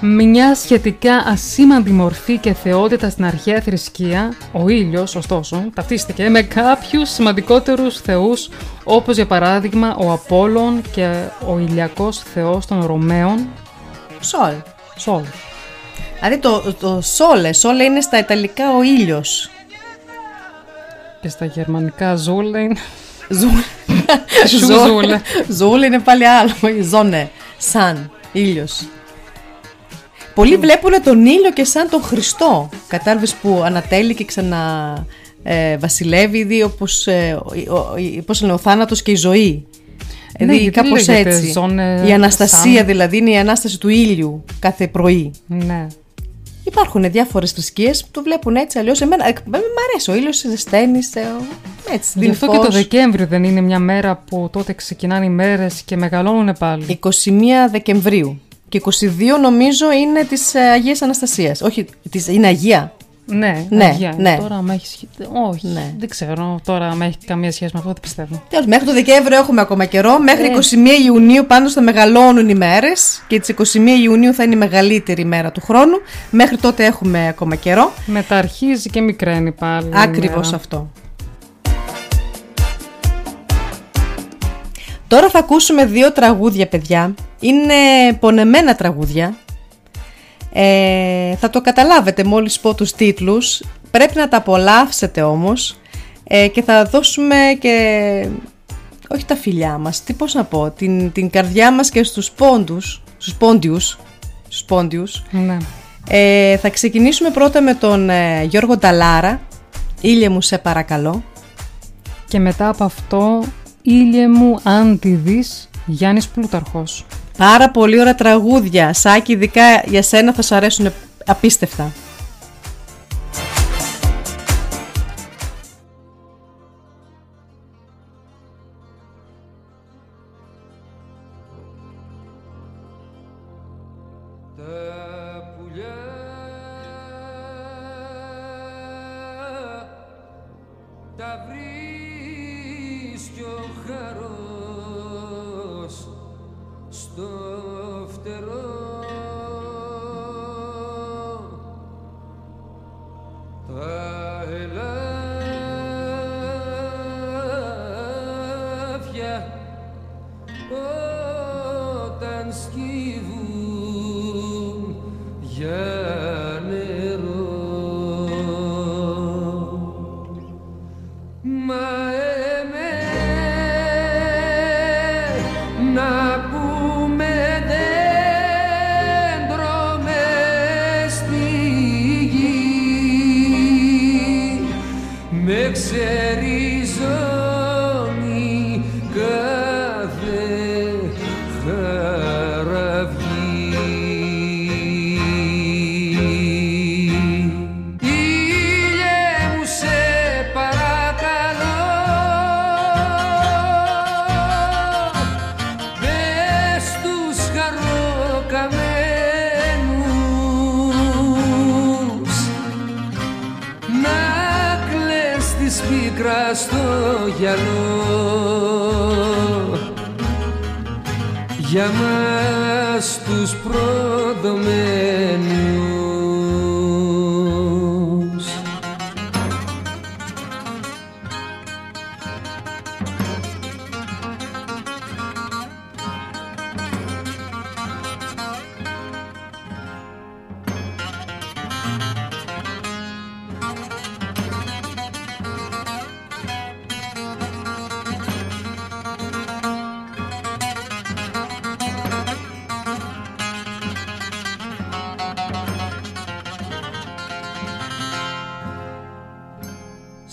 Μια σχετικά ασήμαντη μορφή και θεότητα στην αρχαία θρησκεία, ο ήλιος, ωστόσο, ταυτίστηκε με κάποιους σημαντικότερους θεούς, όπως για παράδειγμα ο Απόλλων και ο ηλιακός θεός των Ρωμαίων. Σολ. Σολ. Δηλαδή το, το σόλε, σόλε είναι στα ιταλικά ο ήλιος. Και στα γερμανικά ζούλε είναι... Ζούλε. Ζούλε είναι πάλι άλλο. Ζώνε. Σαν. Ήλιος. Πολλοί βλέπουν τον ήλιο και σαν τον Χριστό. Κατάλαβες, που ανατέλει και ξανα ε, βασιλεύει, ήδη όπως ε, ο, ο θάνατος και η ζωή. Ε, ναι, δηλαδή, κάπως έτσι. Ζώνε, η Αναστασία σαν... δηλαδή είναι η Ανάσταση του ήλιου κάθε πρωί. Ναι. Υπάρχουν διάφορες θρησκείες που το βλέπουν έτσι, αλλιώς. Εμένα μ' αρέσει ο ήλιος, ζεσταίνει, έτσι. Γι' αυτό και το Δεκέμβριο δεν είναι μια μέρα που τότε ξεκινάνε οι μέρες και μεγαλώνουν πάλι. εικοστή πρώτη Δεκεμβρίου. Και εικοστή δεύτερη νομίζω είναι της Αγίας Αναστασίας. Όχι, της, είναι Αγία. Ναι, ναι, Αγία. Ναι. Τώρα με έχει. Όχι, ναι. δεν ξέρω τώρα με έχει καμία σχέση με αυτό, δεν πιστεύω. Τέλος, μέχρι το Δεκέμβριο έχουμε ακόμα καιρό. Μέχρι ε. εικοστή πρώτη Ιουνίου πάντως θα μεγαλώνουν οι μέρες και τις εικοστή πρώτη Ιουνίου θα είναι η μεγαλύτερη μέρα του χρόνου. Μέχρι τότε έχουμε ακόμα καιρό. Μετά αρχίζει και μικραίνει πάλι. Ακριβώς αυτό. Τώρα θα ακούσουμε δύο τραγούδια, παιδιά. Είναι πονεμένα τραγούδια. Ε, θα το καταλάβετε μόλις πω τους τίτλους. Πρέπει να τα απολαύσετε όμως. Ε, και θα δώσουμε και... όχι τα φιλιά μας, τι πώς να πω, την, την καρδιά μας και στους πόντους, στους πόντιους. Στους πόντιους. Ναι. Ε, θα ξεκινήσουμε πρώτα με τον ε, Γιώργο Νταλάρα, «Ήλιε μου σε παρακαλώ». Και μετά από αυτό... «Ήλιε μου αν τη δεις», Γιάννης Πλούταρχος. Πάρα πολύ ωραία τραγούδια, Σάκη, ειδικά για σένα θα σου αρέσουν απίστευτα.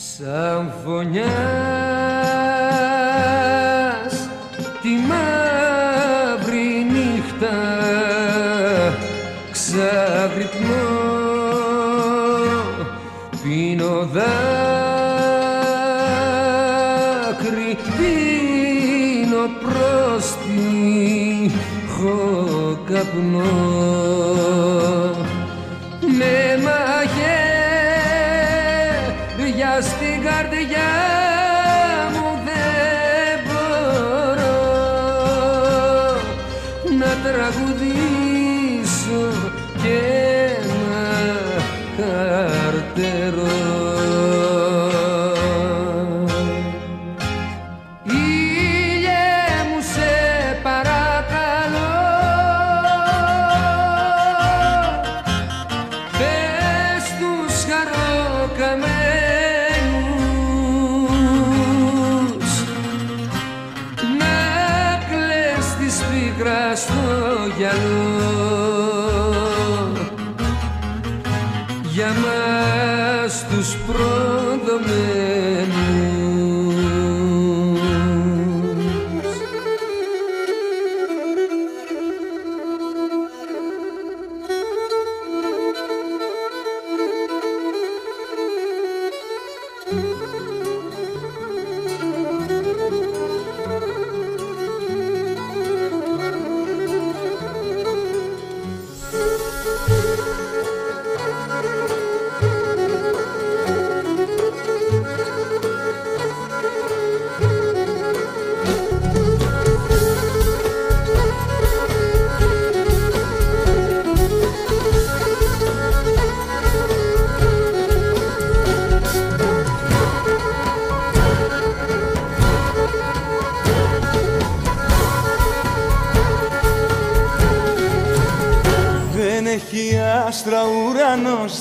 Σαν φωνιά δάκρυ πίνω προς τη νύχο καπνό με μαχαίρια στην καρδιά μου δεν μπορώ να τραγουδήσω και να καρτερώ.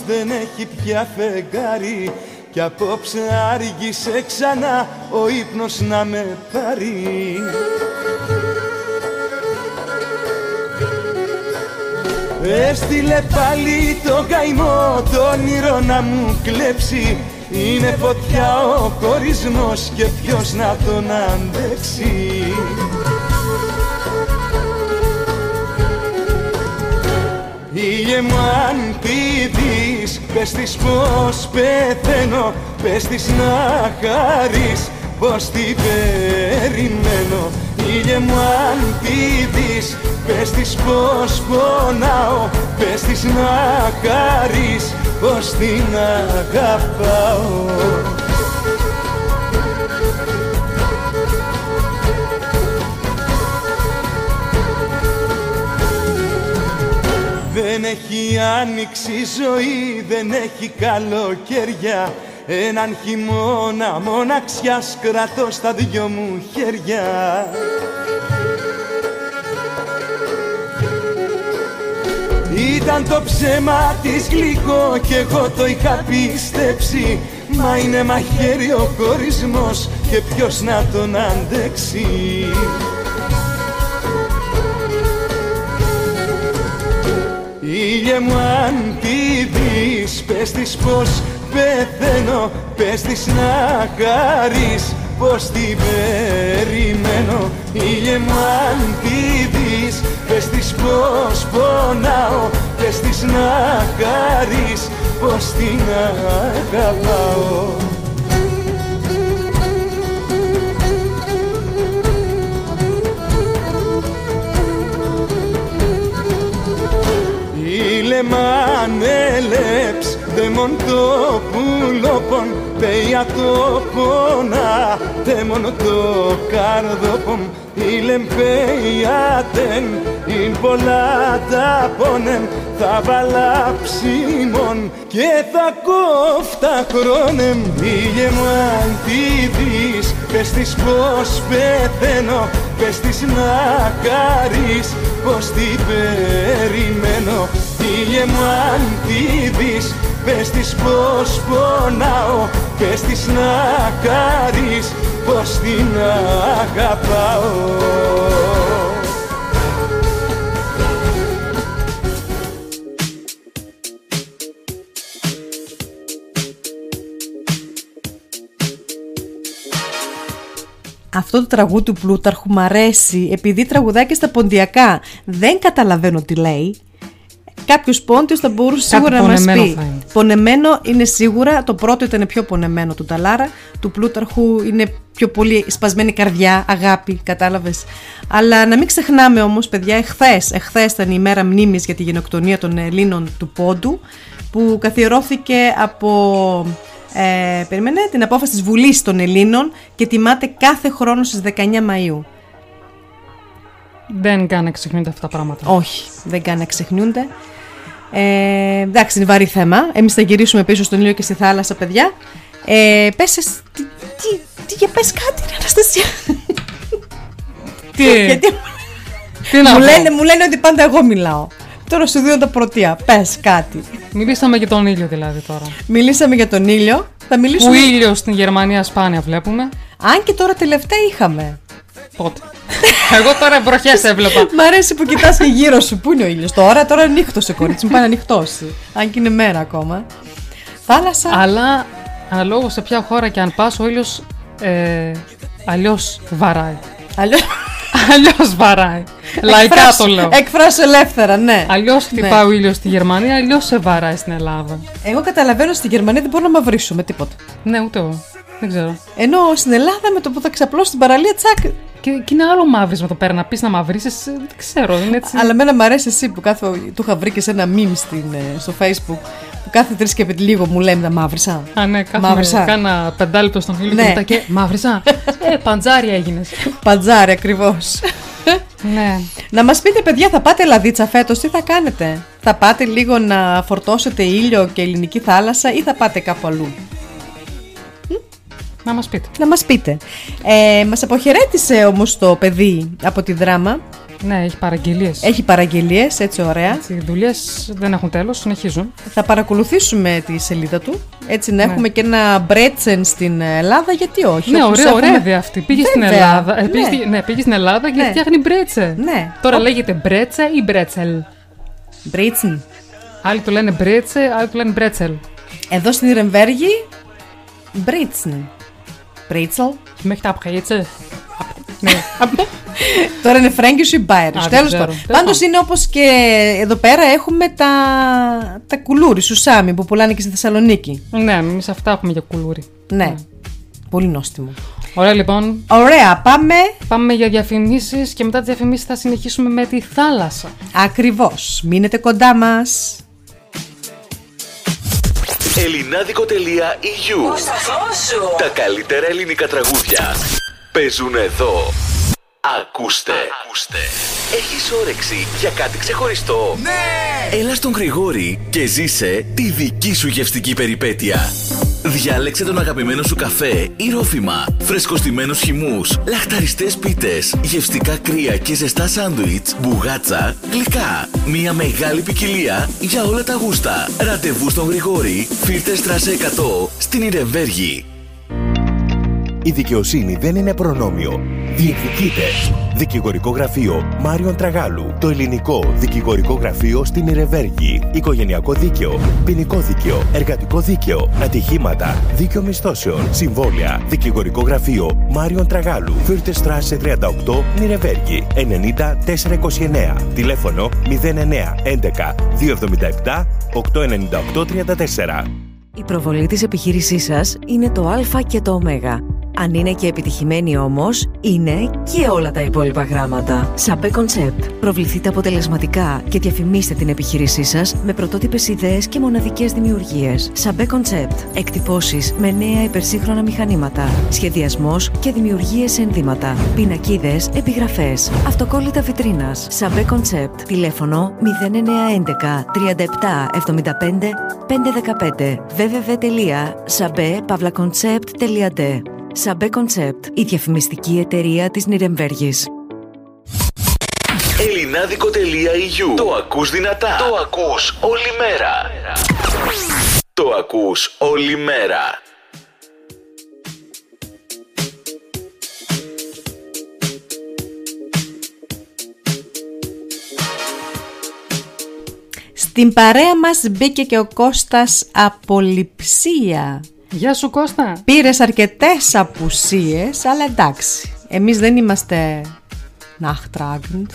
Δεν έχει πια φεγγάρι κι απόψε άργησε ξανά ο ύπνος να με πάρει. Έστειλε πάλι το καημό το όνειρο να μου κλέψει. Είναι φωτιά ο κορισμός και ποιος να τον αντέξει. Ήλιε μου αν πηδείς, πες της πως πεθαίνω, πες της να χαρείς πως την περιμένω. Ήλιε μου αν πηδείς, πες της πως πονάω, πες της να χαρείς πως την αγαπάω. Δεν έχει άνοιξη ζωή, δεν έχει καλοκαίρια. Έναν χειμώνα μοναξιάς κρατώ στα δυο μου χέρια. Ήταν το ψέμα της γλυκό κι εγώ το είχα πιστέψει. Μα είναι μαχαίρι ο κορισμός και ποιος να τον αντέξει. Ήλιε μου αν πηδείς, πες της πως πεθαίνω, πες της να χαρείς πως την περιμένω. Ήλιε μου αν πηδείς, πες της πως πονάω, πες της να χαρείς πως την αγαπάω. Μαν έλεψ δε μον το πουλόπον πέια το πονά δε μον το καρδόπον ήλεμ πέια τεν ειν πολλά τα πόνεν θα βάλα ψήμον και θα κόφτα χρόνεμ. Ήλιε μου αν τη δεις, πες της πως πεθαίνω, πες της να χαρείς πως την περιμένω. Ήλιε μου αν τη δεις, πες της πως πονάω, πες της να χαρείς πως την αγαπάω. Αυτό το τραγούδι του Πλούταρχου μ' αρέσει επειδή τραγουδάει και στα ποντιακά. Δεν καταλαβαίνω τι λέει. κάποιος πόντιος θα μπορούσε σίγουρα να μας πει. Πονεμένο είναι σίγουρα. Το πρώτο ήταν πιο πονεμένο του Ταλάρα. Του Πλούταρχου είναι πιο πολύ σπασμένη καρδιά, αγάπη, κατάλαβες. Αλλά να μην ξεχνάμε όμως, παιδιά, εχθές, εχθές ήταν η ημέρα μνήμης για τη γενοκτονία των Ελλήνων του Πόντου, που καθιερώθηκε από... Ε, περιμένε, την απόφαση της Βουλής των Ελλήνων και τιμάται κάθε χρόνο στις δεκαεννέα Μαΐου. Δεν καν εξεχνούνται αυτά τα πράγματα. Όχι, δεν καν εξεχνούνται. Ε, εντάξει, είναι βαρύ θέμα. Εμείς θα γυρίσουμε πίσω στον ήλιο και στη θάλασσα, παιδιά. Ε, πες, τι, τι, τι, για πες κάτι, ρε Αναστασία. Τι, γιατί, τι να μου, λένε, μου λένε ότι πάντα εγώ μιλάω. Τώρα σου δίνω τα πρωτεία. Πες κάτι. Μιλήσαμε για τον ήλιο δηλαδή τώρα. Μιλήσαμε για τον ήλιο. Θα μιλήσουμε... Που ήλιο στην Γερμανία σπάνια βλέπουμε. Αν και τώρα τελευταία είχαμε. Πότε. Εγώ τώρα βροχές έβλεπα. Μ' αρέσει που κοιτάς και γύρω σου. Πού είναι ο ήλιος τώρα. Τώρα νύχτωσε, κορίτσι μου. Πάει να νυχτώσει. Αν και είναι μέρα ακόμα. Θάλασσα. Αλλά αναλόγως σε ποια χώρα και αν πας, ο ήλιος ε, αλλιώς βαράει. Αλλιώς. Αλλιώς βαράει. Λαϊκά εκφράσου, το λέω. Εκφράσου ελεύθερα, ναι. Αλλιώς χτυπάει ναι. ο ήλιος στη Γερμανία, αλλιώς σε βαράει στην Ελλάδα. Εγώ καταλαβαίνω στη Γερμανία δεν μπορώ να μαυρίσω με τίποτα. Ναι, ούτε εγώ. Δεν ξέρω. Ενώ στην Ελλάδα με το που θα ξαπλώ στην παραλία, τσακ. Και, και είναι άλλο μαύρισμα το πέρα. Να πει να μαυρίσει, δεν ξέρω. Είναι έτσι. Αλλά μένα μου αρέσει εσύ που κάθε. Του είχα βρει και σε ένα meme στην, στο Facebook. Που κάθε τρεις και λίγο μου λένε να μαύρισα. Α, ναι, κάθε. Κάνα πεντάλεπτο στον φίλο ναι. και μετά και. Μαύρισα. ε, παντζάρια έγινε. Παντζάρια, ακριβώς. Ναι. Να μας πείτε, παιδιά, θα πάτε Λαδίτσα φέτος, τι θα κάνετε. Θα πάτε λίγο να φορτώσετε ήλιο και ελληνική θάλασσα ή θα πάτε κάπου αλλού. Να μας πείτε. Να μας πείτε. Ε, μας αποχαιρέτησε όμως το παιδί από τη Δράμα. Ναι, έχει παραγγελίες. Έχει παραγγελίες, έτσι ωραία. Οι δουλειές δεν έχουν τέλος, συνεχίζουν. Θα παρακολουθήσουμε τη σελίδα του, έτσι να ναι. έχουμε και ένα μπρέτσεν στην Ελλάδα, γιατί όχι. Ναι, ωραία, ωραία έχουμε... αυτή. Πήγε βέβαια. στην Ελλάδα, ε, πήγε, ναι. Στη, ναι, πήγε στην Ελλάδα και ναι. φτιάχνει μπρέτσε. Ναι. Τώρα Ο... λέγεται μπρέτσε ή μπρέτσελ. Μπρέτσεν. Άλλοι το λένε μπρέτσε, άλλοι το λένε μπρέτσελ. Εδώ στην Νυρεμβέργη, μπρέτσεν. Τώρα είναι Φρέγκις ή Μπάιρις. Τέλος πάντων. Πάντως είναι όπως και εδώ πέρα έχουμε τα, τα κουλούρι, σουσάμι που πουλάνε και στη Θεσσαλονίκη. Ναι, εμείς αυτά έχουμε για κουλούρι. Ναι. ναι. Πολύ νόστιμο. Ωραία, λοιπόν. Ωραία, πάμε. Πάμε για διαφημίσεις και μετά τις διαφημίσεις θα συνεχίσουμε με τη θάλασσα. Ακριβώς. Μείνετε κοντά μας. ellinadiko τελεία e u. Τα καλύτερα ελληνικά τραγούδια παίζουν εδώ. Ακούστε. Ακούστε. Έχεις όρεξη για κάτι ξεχωριστό? Ναι! Έλα στον Γρηγόρη και ζήσε τη δική σου γευστική περιπέτεια. Διάλεξε τον αγαπημένο σου καφέ ή ρόφημα, φρεσκοστημένους χυμούς, λαχταριστές πίτες, γευστικά κρύα και ζεστά σάντουιτς, μπουγάτσα, γλυκά. Μια μεγάλη ποικιλία για όλα τα γούστα. Ραντεβού στον Γρηγόρη, Φύρτη στράσε εκατό, στην Νυρεμβέργη. Η δικαιοσύνη δεν είναι προνόμιο. Διεκδικείται. Δικηγορικό γραφείο Μάριον Τραγάλου. Το ελληνικό δικηγορικό γραφείο στην Νυρεμβέργη. Οικογενειακό δίκαιο, ποινικό δίκαιο, εργατικό δίκαιο, ατυχήματα, δίκαιο μισθώσεων, συμβόλαια. Δικηγορικό γραφείο Μάριον Τραγάλου. Φύρτη Στράσε τριάντα οκτώ, Νυρεμβέργη. ενενήντα τετρακόσια είκοσι εννέα. Τηλέφωνο μηδέν εννέα έντεκα διακόσια εβδομήντα επτά οκτακόσια ενενήντα οκτώ τριάντα τέσσερα. Η προβολή της επιχείρησής σας είναι το Α και το Ω. Αν είναι και επιτυχημένη όμως, είναι και όλα τα υπόλοιπα γράμματα. ΣΑΜΠΕ Κονσεπτ. Προβληθείτε αποτελεσματικά και διαφημίστε την επιχείρησή σας με πρωτότυπες ιδέες και μοναδικές δημιουργίες. ΣΑΜΠΕ Κονσεπτ. Εκτυπώσεις με νέα υπερσύγχρονα μηχανήματα. Σχεδιασμός και δημιουργίες σε ενδύματα. Πινακίδες, επιγραφές. Αυτοκόλλητα βιτρίνας. ΣΑΜΠΕ Κονσεπτ. Τηλέφωνο μηδέν εννέα έντεκα τριάντα επτά εβδομήντα πέντε πεντακόσια δεκαπέντε. double-u double-u double-u τελεία sabe pavlakoncept τελεία de. ΣΑΜΠΕ Κονσεπτ, η διαφημιστική εταιρεία της Νυρεμβέργης. ellinadiko τελεία e u. Το ακούς δυνατά. Το ακούς όλη μέρα. Το ακούς όλη μέρα. Στην παρέα μας μπήκε και ο Κώστας από Λειψία. Γεια σου Κώστα. Πήρες αρκετές απουσίες, αλλά εντάξει. Εμείς δεν είμαστε nachtragend.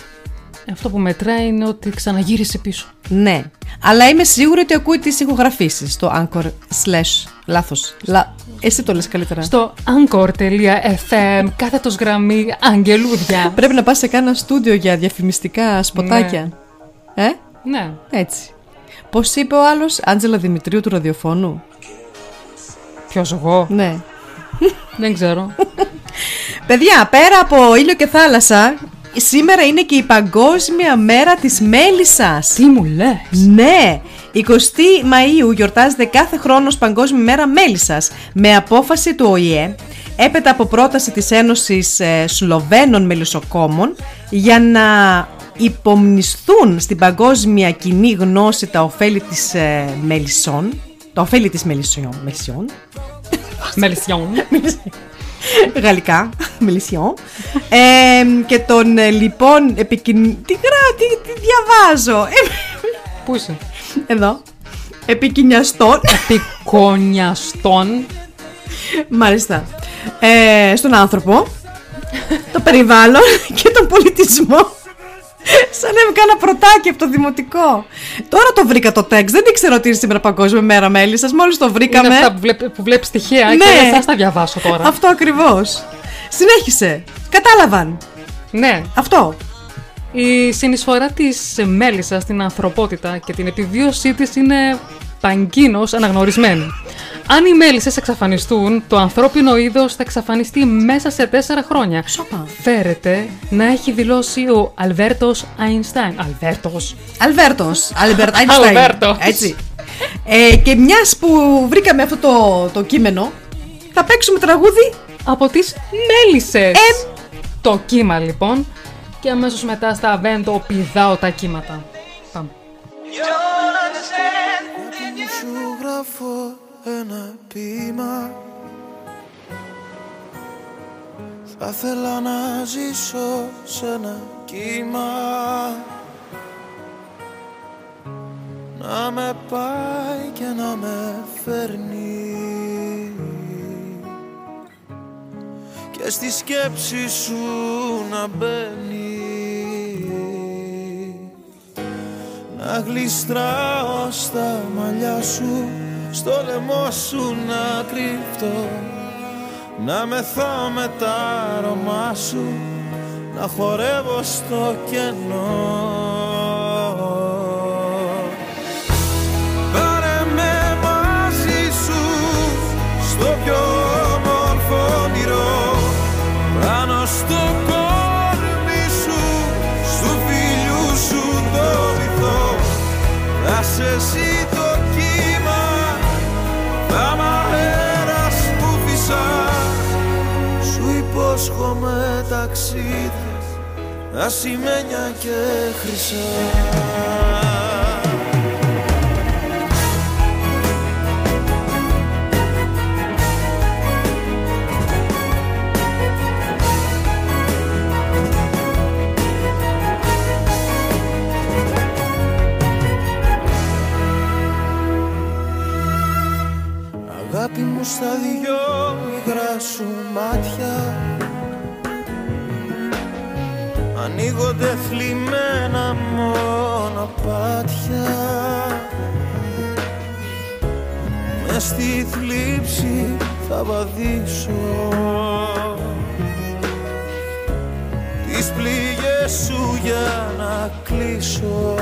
Αυτό που μετράει είναι ότι ξαναγύρισε πίσω. Ναι, αλλά είμαι σίγουρη ότι ακούει τις ηχογραφήσεις στο Anchor slash λάθος. Λα... Εσύ το λες καλύτερα. Στο anchor τελεία fm κάθετος γραμμή αγγελούδια. Πρέπει να πας σε κάνα στούντιο για διαφημιστικά σποτάκια. Ναι. Ε? Ναι. Έτσι. Πώς είπε ο άλλος, Άντζελα Δημητρίου του ραδιοφώνου. Ποιος, εγώ? Ναι. Δεν ξέρω. Παιδιά, πέρα από ήλιο και θάλασσα, σήμερα είναι και η Παγκόσμια Μέρα της Μέλισσας. Τι μου λες? Ναι, εικοστή Μαΐου γιορτάζεται κάθε χρόνο ως Παγκόσμια Μέρα Μέλισσας, με απόφαση του Ο Υ Ε, έπειτα από πρόταση της Ένωσης Σλοβαίνων Μελισσοκόμων, για να υπομνησθούν στην παγκόσμια κοινή γνώση τα ωφέλη της ε, μελισσών. Τα ωφέλη της μελισσιών. Μελισσιών. Μελισσιών. Γαλλικά, μελισσιών. ε, και τον ε, λοιπόν επικοινωνία. Τι γράφει, τι διαβάζω. Πού είσαι? Εδώ. Επικοινιαστών. Επικονιαστών. Μάλιστα. Ε, στον άνθρωπο, το περιβάλλον και τον πολιτισμό. Σαν έβγανα πρωτάκι από το δημοτικό. Τώρα το βρήκα το τέξ. Δεν ήξερα ότι είναι σήμερα Παγκόσμια Μέρα Μέλισσας. Μόλις το βρήκαμε. Είναι αυτά που βλέπεις βλέπ στοιχεία, ναι. Και θα τα διαβάσω τώρα. Αυτό ακριβώς. Συνέχισε. Κατάλαβαν. Ναι. Αυτό. Η συνεισφορά της μέλισσας στην ανθρωπότητα και την επιβίωσή της είναι παγκίνως αναγνωρισμένη. Αν οι μέλισσες εξαφανιστούν, το ανθρώπινο είδος θα εξαφανιστεί μέσα σε τέσσερα χρόνια. Σοπα. Φέρεται να έχει δηλώσει ο Αλβέρτος Αϊνστάιν. Αλβέρτος. Αλβέρτος. Αλβέρτος. Αλβέρτος. Έτσι. Ε, και μιας που βρήκαμε αυτό το, το κείμενο, θα παίξουμε τραγούδι από τις μέλισσες. Ε... Το κύμα λοιπόν. Και αμέσως μετά στα Αβέντο πηδάω τα κύματα. Πάμε. Ένα ποίημα θα ήθελα να ζήσω σε ένα κύμα, να με πάει και να με φέρνει και στη σκέψη σου να μπαίνει, να γλιστράω στα μαλλιά σου, στο λαιμό σου να κρυπτώ, να μεθάω με τ' άρωμά σου, να χορεύω στο κενό. Πάρε με μαζί σου στο πιο όμορφο όνειρο, πάνω στο κόρμι σου, στου φιλιού σου το βυθό. Θα σε ζητώ σαν αέρας που φυσάς, σου υπόσχομαι ταξίδια, ασημένια και χρυσά. Αγάπη μου στα δυο υγρά σου μάτια ανοίγονται θλιμμένα μονοπάτια, μες στη θλίψη θα βαδίσω, τις πληγές σου για να κλείσω.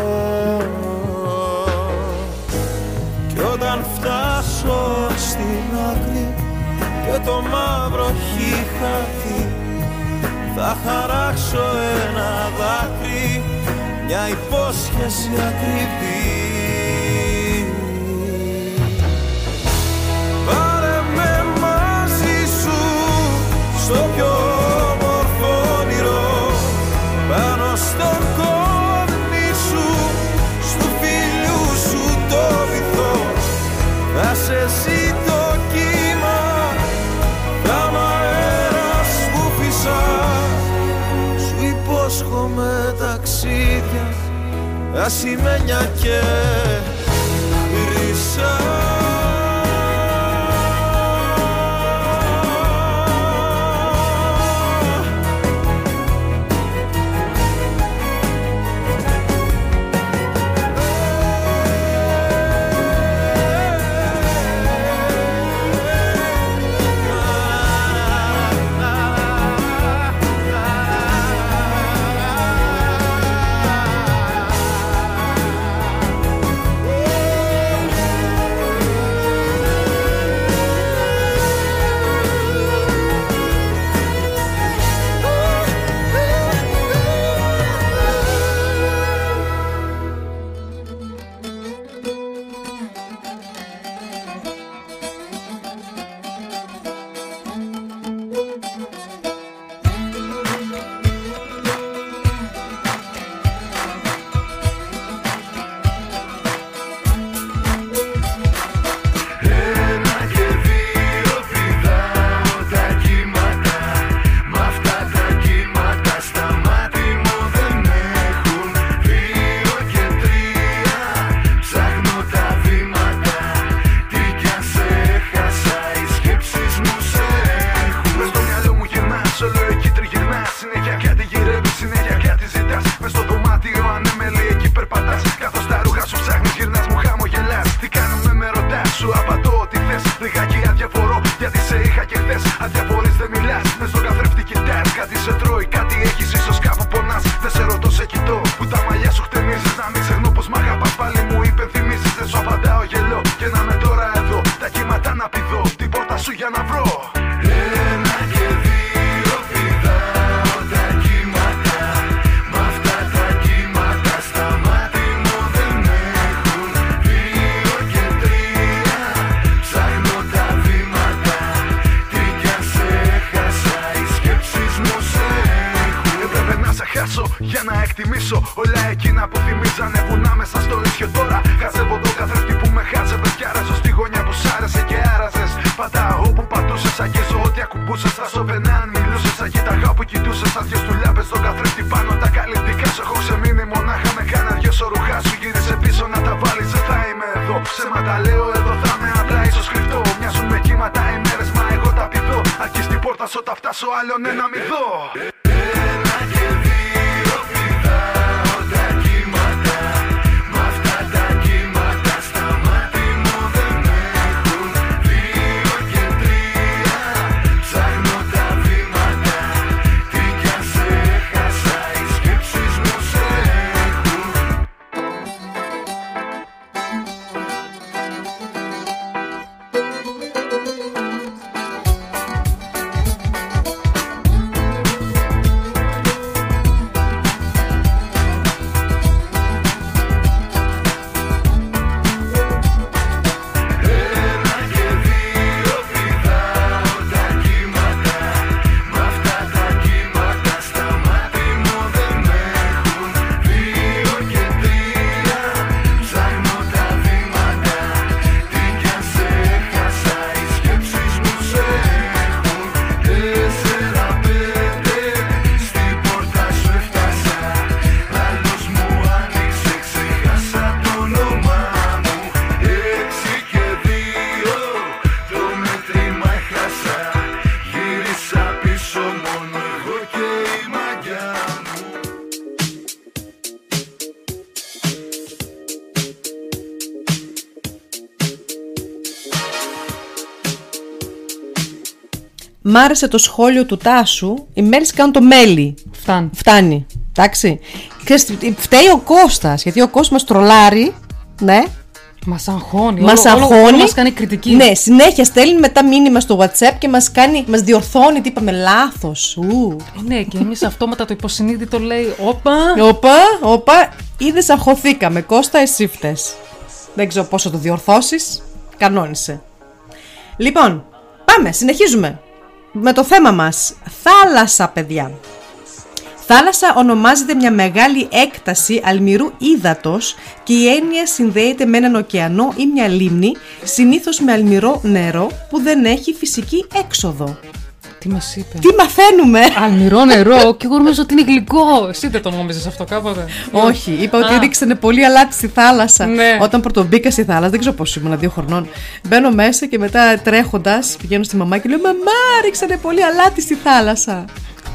Κι όταν φτάσω στην άκρη και το μαύρο έχει χαθεί, θα χαράξω ένα δάκρυ, μια υπόσχεση ακριβή. Πάρε με μαζί σου στο πιο όμορφο όνειρο, πάνω στο κόμι σου, στου φιλιού σου το βυθό. Θα σε ζητώ κύμα, δάμα αέρας που φυσάς, σου υπόσχομαι ταξίδια, ασημένια και χρυσά. είχα και χθες. Αν διαφορείς δεν μιλάς, μες στον καθρέφτη κοιτάς. Κάτι σε τρώει, κάτι έχεις, ίσως κάπου πονάς. Δεν σε ρωτώ, σε κοιτώ, που τα μαλλιά σου χτενίζεις. Να μην ξεχνώ πως μ' αγαπάς, πάλι μου υπενθυμίζεις. Δεν σου απαντάω, γελώ και να με τώρα εδώ. Τα κύματα να πηδώ, την πόρτα σου για να βρω. Ένα και δύο πηδάω τα κύματα. Μ' αυτά τα κύματα στα μάτια μου δεν έχουν. Δύο και τρία ψάχνω τα βήματα. Τι κι αν σε έχασα, οι σκέψεις μου σε έχουν. Έπρεπε να σε χάσω για να εκτιμήσω όλα εκείνα που θυμίζανε που να μέσα στο ίδιο τώρα. Χαζεύω το καθρέφτη που με χάζευες κι άραζω στη γωνιά που σ' άρεσε και άραζες. Πατάω όπου πατούσες, αγγίζω ό,τι ακουμπούσες. Θα σοβενά αν μιλούσες, θα κοιτάγα όπου κοιτούσες. Σαν δυο στουλάπες στον καθρέφτη πάνω τα καλλιτικά σου. Έχω ξεμείνει μονάχα με κάνα δυο σορουχά σου. Γύρισε πίσω να τα βάλεις, δεν θα είμαι εδώ. Ψέματα λέω, εδώ θα είμαι απλά ίσως κρυφτό. Μοιάζουν με κύματα οι μέρες, μα εγώ τα πηδώ. Αρκεί στην πόρτα σου όταν φτάσω, άλλον ένα μη δω. Μ' άρεσε το σχόλιο του Τάσου. Οι μέλη κάνουν το μέλι. Φτάνει. Φτάνει. Εντάξει. Φταίει ο Κώστας, γιατί ο Κώστας μας τρολάρει. Ναι. Μας αγχώνει. Μας αγχώνει. Μας κάνει κριτική. Ναι, συνέχεια στέλνει μετά μήνυμα στο WhatsApp και μας, κάνει, μας διορθώνει. Τι είπαμε, λάθος. Ου. Ναι, και εμείς αυτόματα το υποσυνείδητο λέει. Όπα. Όπα, όπα. Είδες, αγχωθήκαμε. Κώστα, εσύ φταίς. Δεν ξέρω πόσο το διορθώσεις. Κανόνισε. Λοιπόν, πάμε, συνεχίζουμε. Με το θέμα μας, θάλασσα παιδιά. Θάλασσα ονομάζεται μια μεγάλη έκταση αλμυρού ύδατος και η έννοια συνδέεται με έναν ωκεανό ή μια λίμνη, συνήθως με αλμυρό νερό που δεν έχει φυσική έξοδο. Τι μας είπε. Τι μαθαίνουμε. Αλμυρό νερό και εγώ νομίζω ότι είναι γλυκό. Εσύ δεν το νόμιζες αυτό κάποτε? Όχι, είπα ότι ρίξανε πολύ αλάτι στη θάλασσα. Ναι. Όταν πρωτομπήκα στη θάλασσα, δεν ξέρω πώς ήμουν, δύο χρονών. Μπαίνω μέσα και μετά τρέχοντας πηγαίνω στη μαμά και λέω «Μαμά, ρίξανε πολύ αλάτι στη θάλασσα».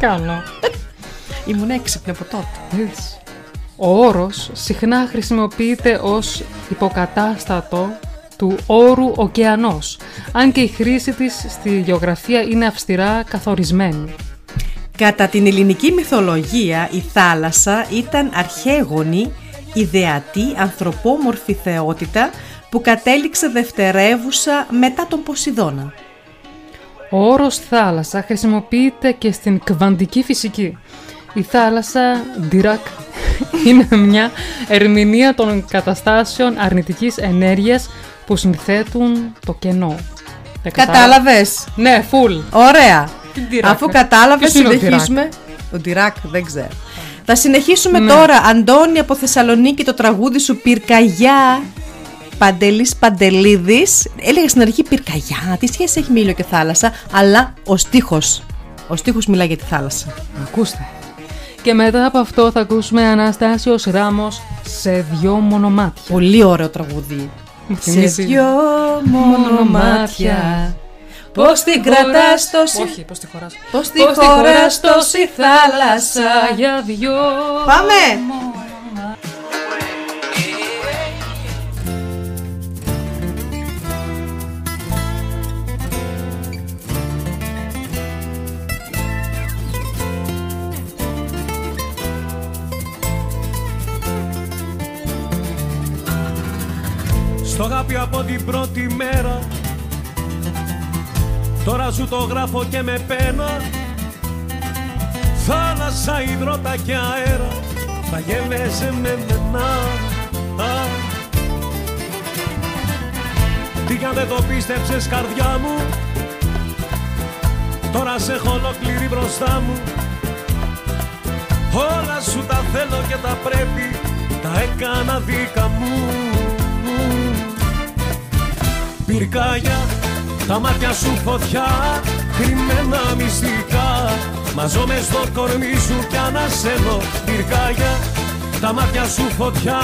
Καλό. Ήμουν έξυπνη από τότε. Ο όρος συχνά χρησιμοποιείται ως υποκατάστατο του όρου ωκεανός, αν και η χρήση της στη γεωγραφία είναι αυστηρά καθορισμένη. Κατά την ελληνική μυθολογία, η θάλασσα ήταν αρχαίγονη, ιδεατή, ανθρωπόμορφη θεότητα που κατέληξε δευτερεύουσα μετά τον Ποσειδώνα. Ο όρος θάλασσα χρησιμοποιείται και στην κβαντική φυσική. Η θάλασσα, Ντιράκ, είναι μια ερμηνεία των καταστάσεων αρνητικής ενέργειας που συνθέτουν το κενό. Κατάλαβες. Ναι, φουλ. Ωραία. Αφού κατάλαβες, συνεχίζουμε. Ο Ντιράκ, δεν ξέρω. Θα συνεχίσουμε ναι. Τώρα, Αντώνη από Θεσσαλονίκη, το τραγούδι σου «Πυρκαγιά». Παντελής Παντελίδης. Έλεγα στην αρχή «Πυρκαγιά». Τι σχέση έχει με ήλιο και θάλασσα, αλλά ο στίχος. Ο στίχος μιλάει για τη θάλασσα. Ακούστε. Και μετά από αυτό θα ακούσουμε Αναστάσιος Ράμος «Σε δυο μονομάτια». Πολύ ωραίο τραγούδι. Σε δυο μονομάτια, πώς την κρατάς τόση. Όχι, πώς την χωράς. Πώς την χωράς τόση θάλασσα για δυο. Πάμε! στο αγάπη από την πρώτη μέρα. Τώρα σου το γράφω και με πένα. Θάλασσα, υδρότα και αέρα, θα γεύεσαι με μένα. Τι κι αν δεν το πίστεψες καρδιά μου, τώρα σε έχω ολόκληρη μπροστά μου. Όλα σου τα θέλω και τα πρέπει, τα έκανα δίκα μου. Πυρκάγια, τα μάτια σου φωτιά, κρυμμένα μυστικά, μαζώ μες στο κορμί σου κι ανασένω. Πυρκάγια, τα μάτια σου φωτιά,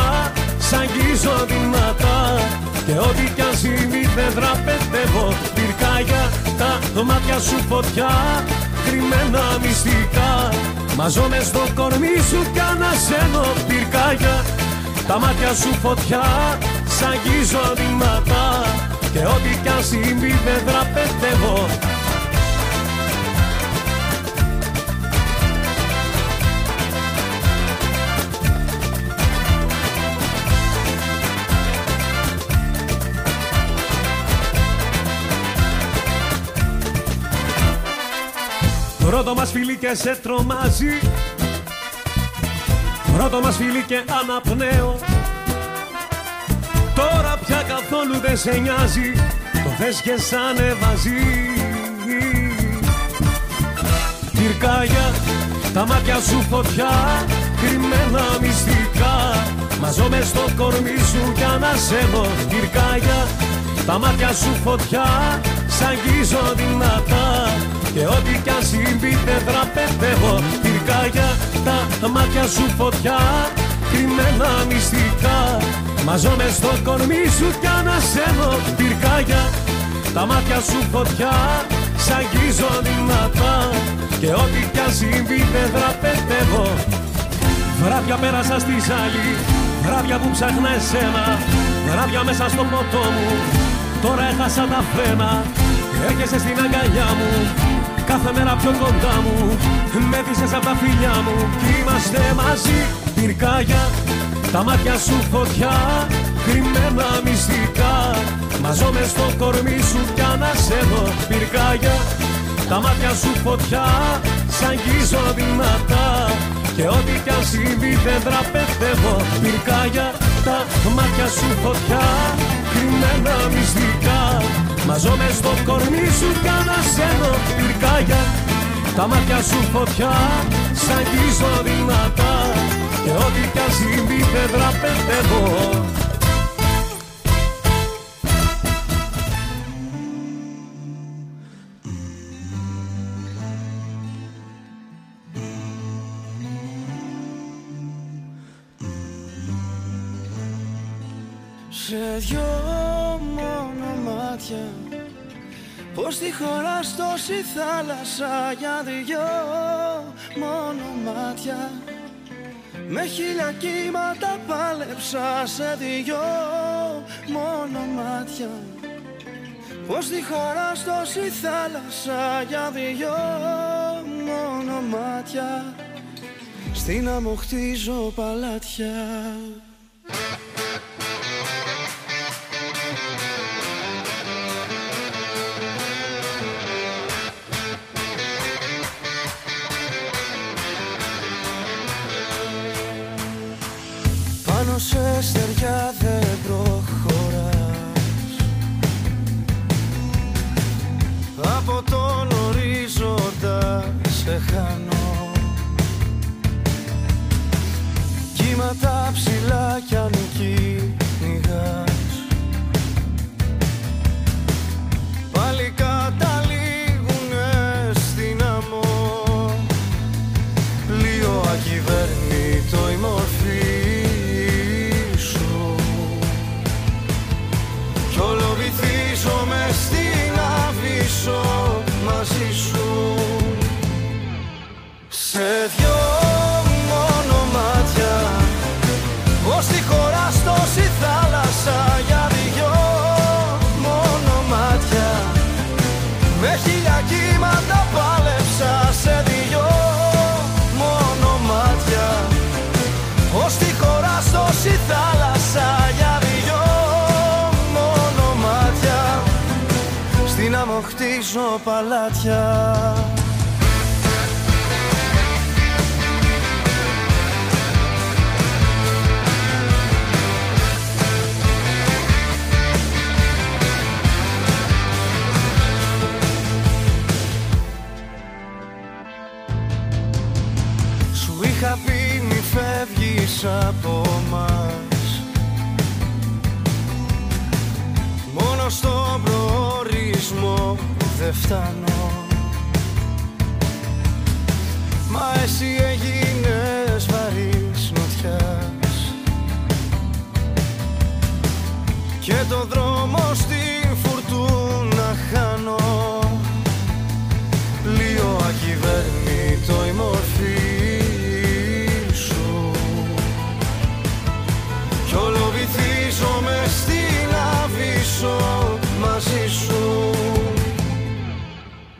σ' αγγίζω δυνατά και ό,τι κι αν συμβεί δεν δραπετεύω. Πυρκάγια, τα μάτια σου φωτιά, κρυμμένα μυστικά, μαζώ μες στο κορμί σου κι ανασένω. Πυρκάγια, τα μάτια σου φωτιά, σ' αγγίζω δυνατά και ό,τι κι αν συμβεί δεν δραπετεύω. Πρώτο μας φιλί και σε τρομάζει, πρώτο μας φιλί και αναπνέω. Τώρα πια καθόλου δεν σε νοιάζει, το θες και σ' ανεβάζει. Πυρκάγια, τα μάτια σου φωτιά, κρυμμένα μυστικά, μαζώ μες στο κορμί σου κι ανασεύω. Πυρκάγια, τα μάτια σου φωτιά, σ' αγγίζω δυνατά και ό,τι κι αν συμβεί δεν δραπετεύω. Πυρκάγια, τα μάτια σου φωτιά, κρυμμένα μυστικά, μαζώ μες στο κορμί σου κι ανασένω. Πυρκάγια, τα μάτια σου φωτιά, σ' αγγίζω δυνατά και ό,τι κι αν συμβεί δεν δραπετεύω. Βράδια πέρασα στη ζάλη, βράδια που ψάχνα εσένα, βράδια μέσα στο ποτό μου, τώρα έχασα τα φρένα. Έρχεσαι στην αγκαλιά μου, κάθε μέρα πιο κοντά μου, με δίσες απ' τα φιλιά μου κι είμαστε μαζί. Πυρκάγια, τα μάτια σου φωτιά, κρυμμένα μυστικά, μαζώ μες στο κορμί σου κι ανασένω. Πυρκάγια, τα μάτια σου φωτιά, σ' αγγίζω δυνατά και ό,τι κι αν συμβεί δεν δραπετεύω. Πυρκάγια, τα μάτια σου φωτιά, κρυμμένα μυστικά, μαζώ μες στο κορμί σου κι ανασένω. Πυρκάγια, τα μάτια σου φωτιά, σ' αγγίζω δυνατά και ό,τι κι αν συμβεί δεν δραπετεύω. Σε δυο μάτια, πώς τη χωράς τόση θάλασσα για δυο μόνο μάτια. Με χίλια κύματα πάλεψα σε δυο μόνο μάτια. Πώς τη χωράς τόση θάλασσα για δυο μόνο μάτια. Στην άμμο χτίζω παλάτια. Σε στεριά δεν προχωράς, από τον ορίζοντα σε χάνω. Κύματα ψηλά κι αν κυνηγάς, πάλι καταλήγουνε στην άμμο. Πλοίο ακυβέρνητο η μορφή. βάζω παλάτια. Σου είχα πει μη φεύγεις από μας, μόνο στον προορισμό δεν φτάνω. Μα εσύ έγινες βαρύς νοτιάς και το δρόμο στην φουρτούνα χάνω. Λίγο ακυβέρνητο η μορφή, βυθίζομαι στην αβύσσο μαζί σου.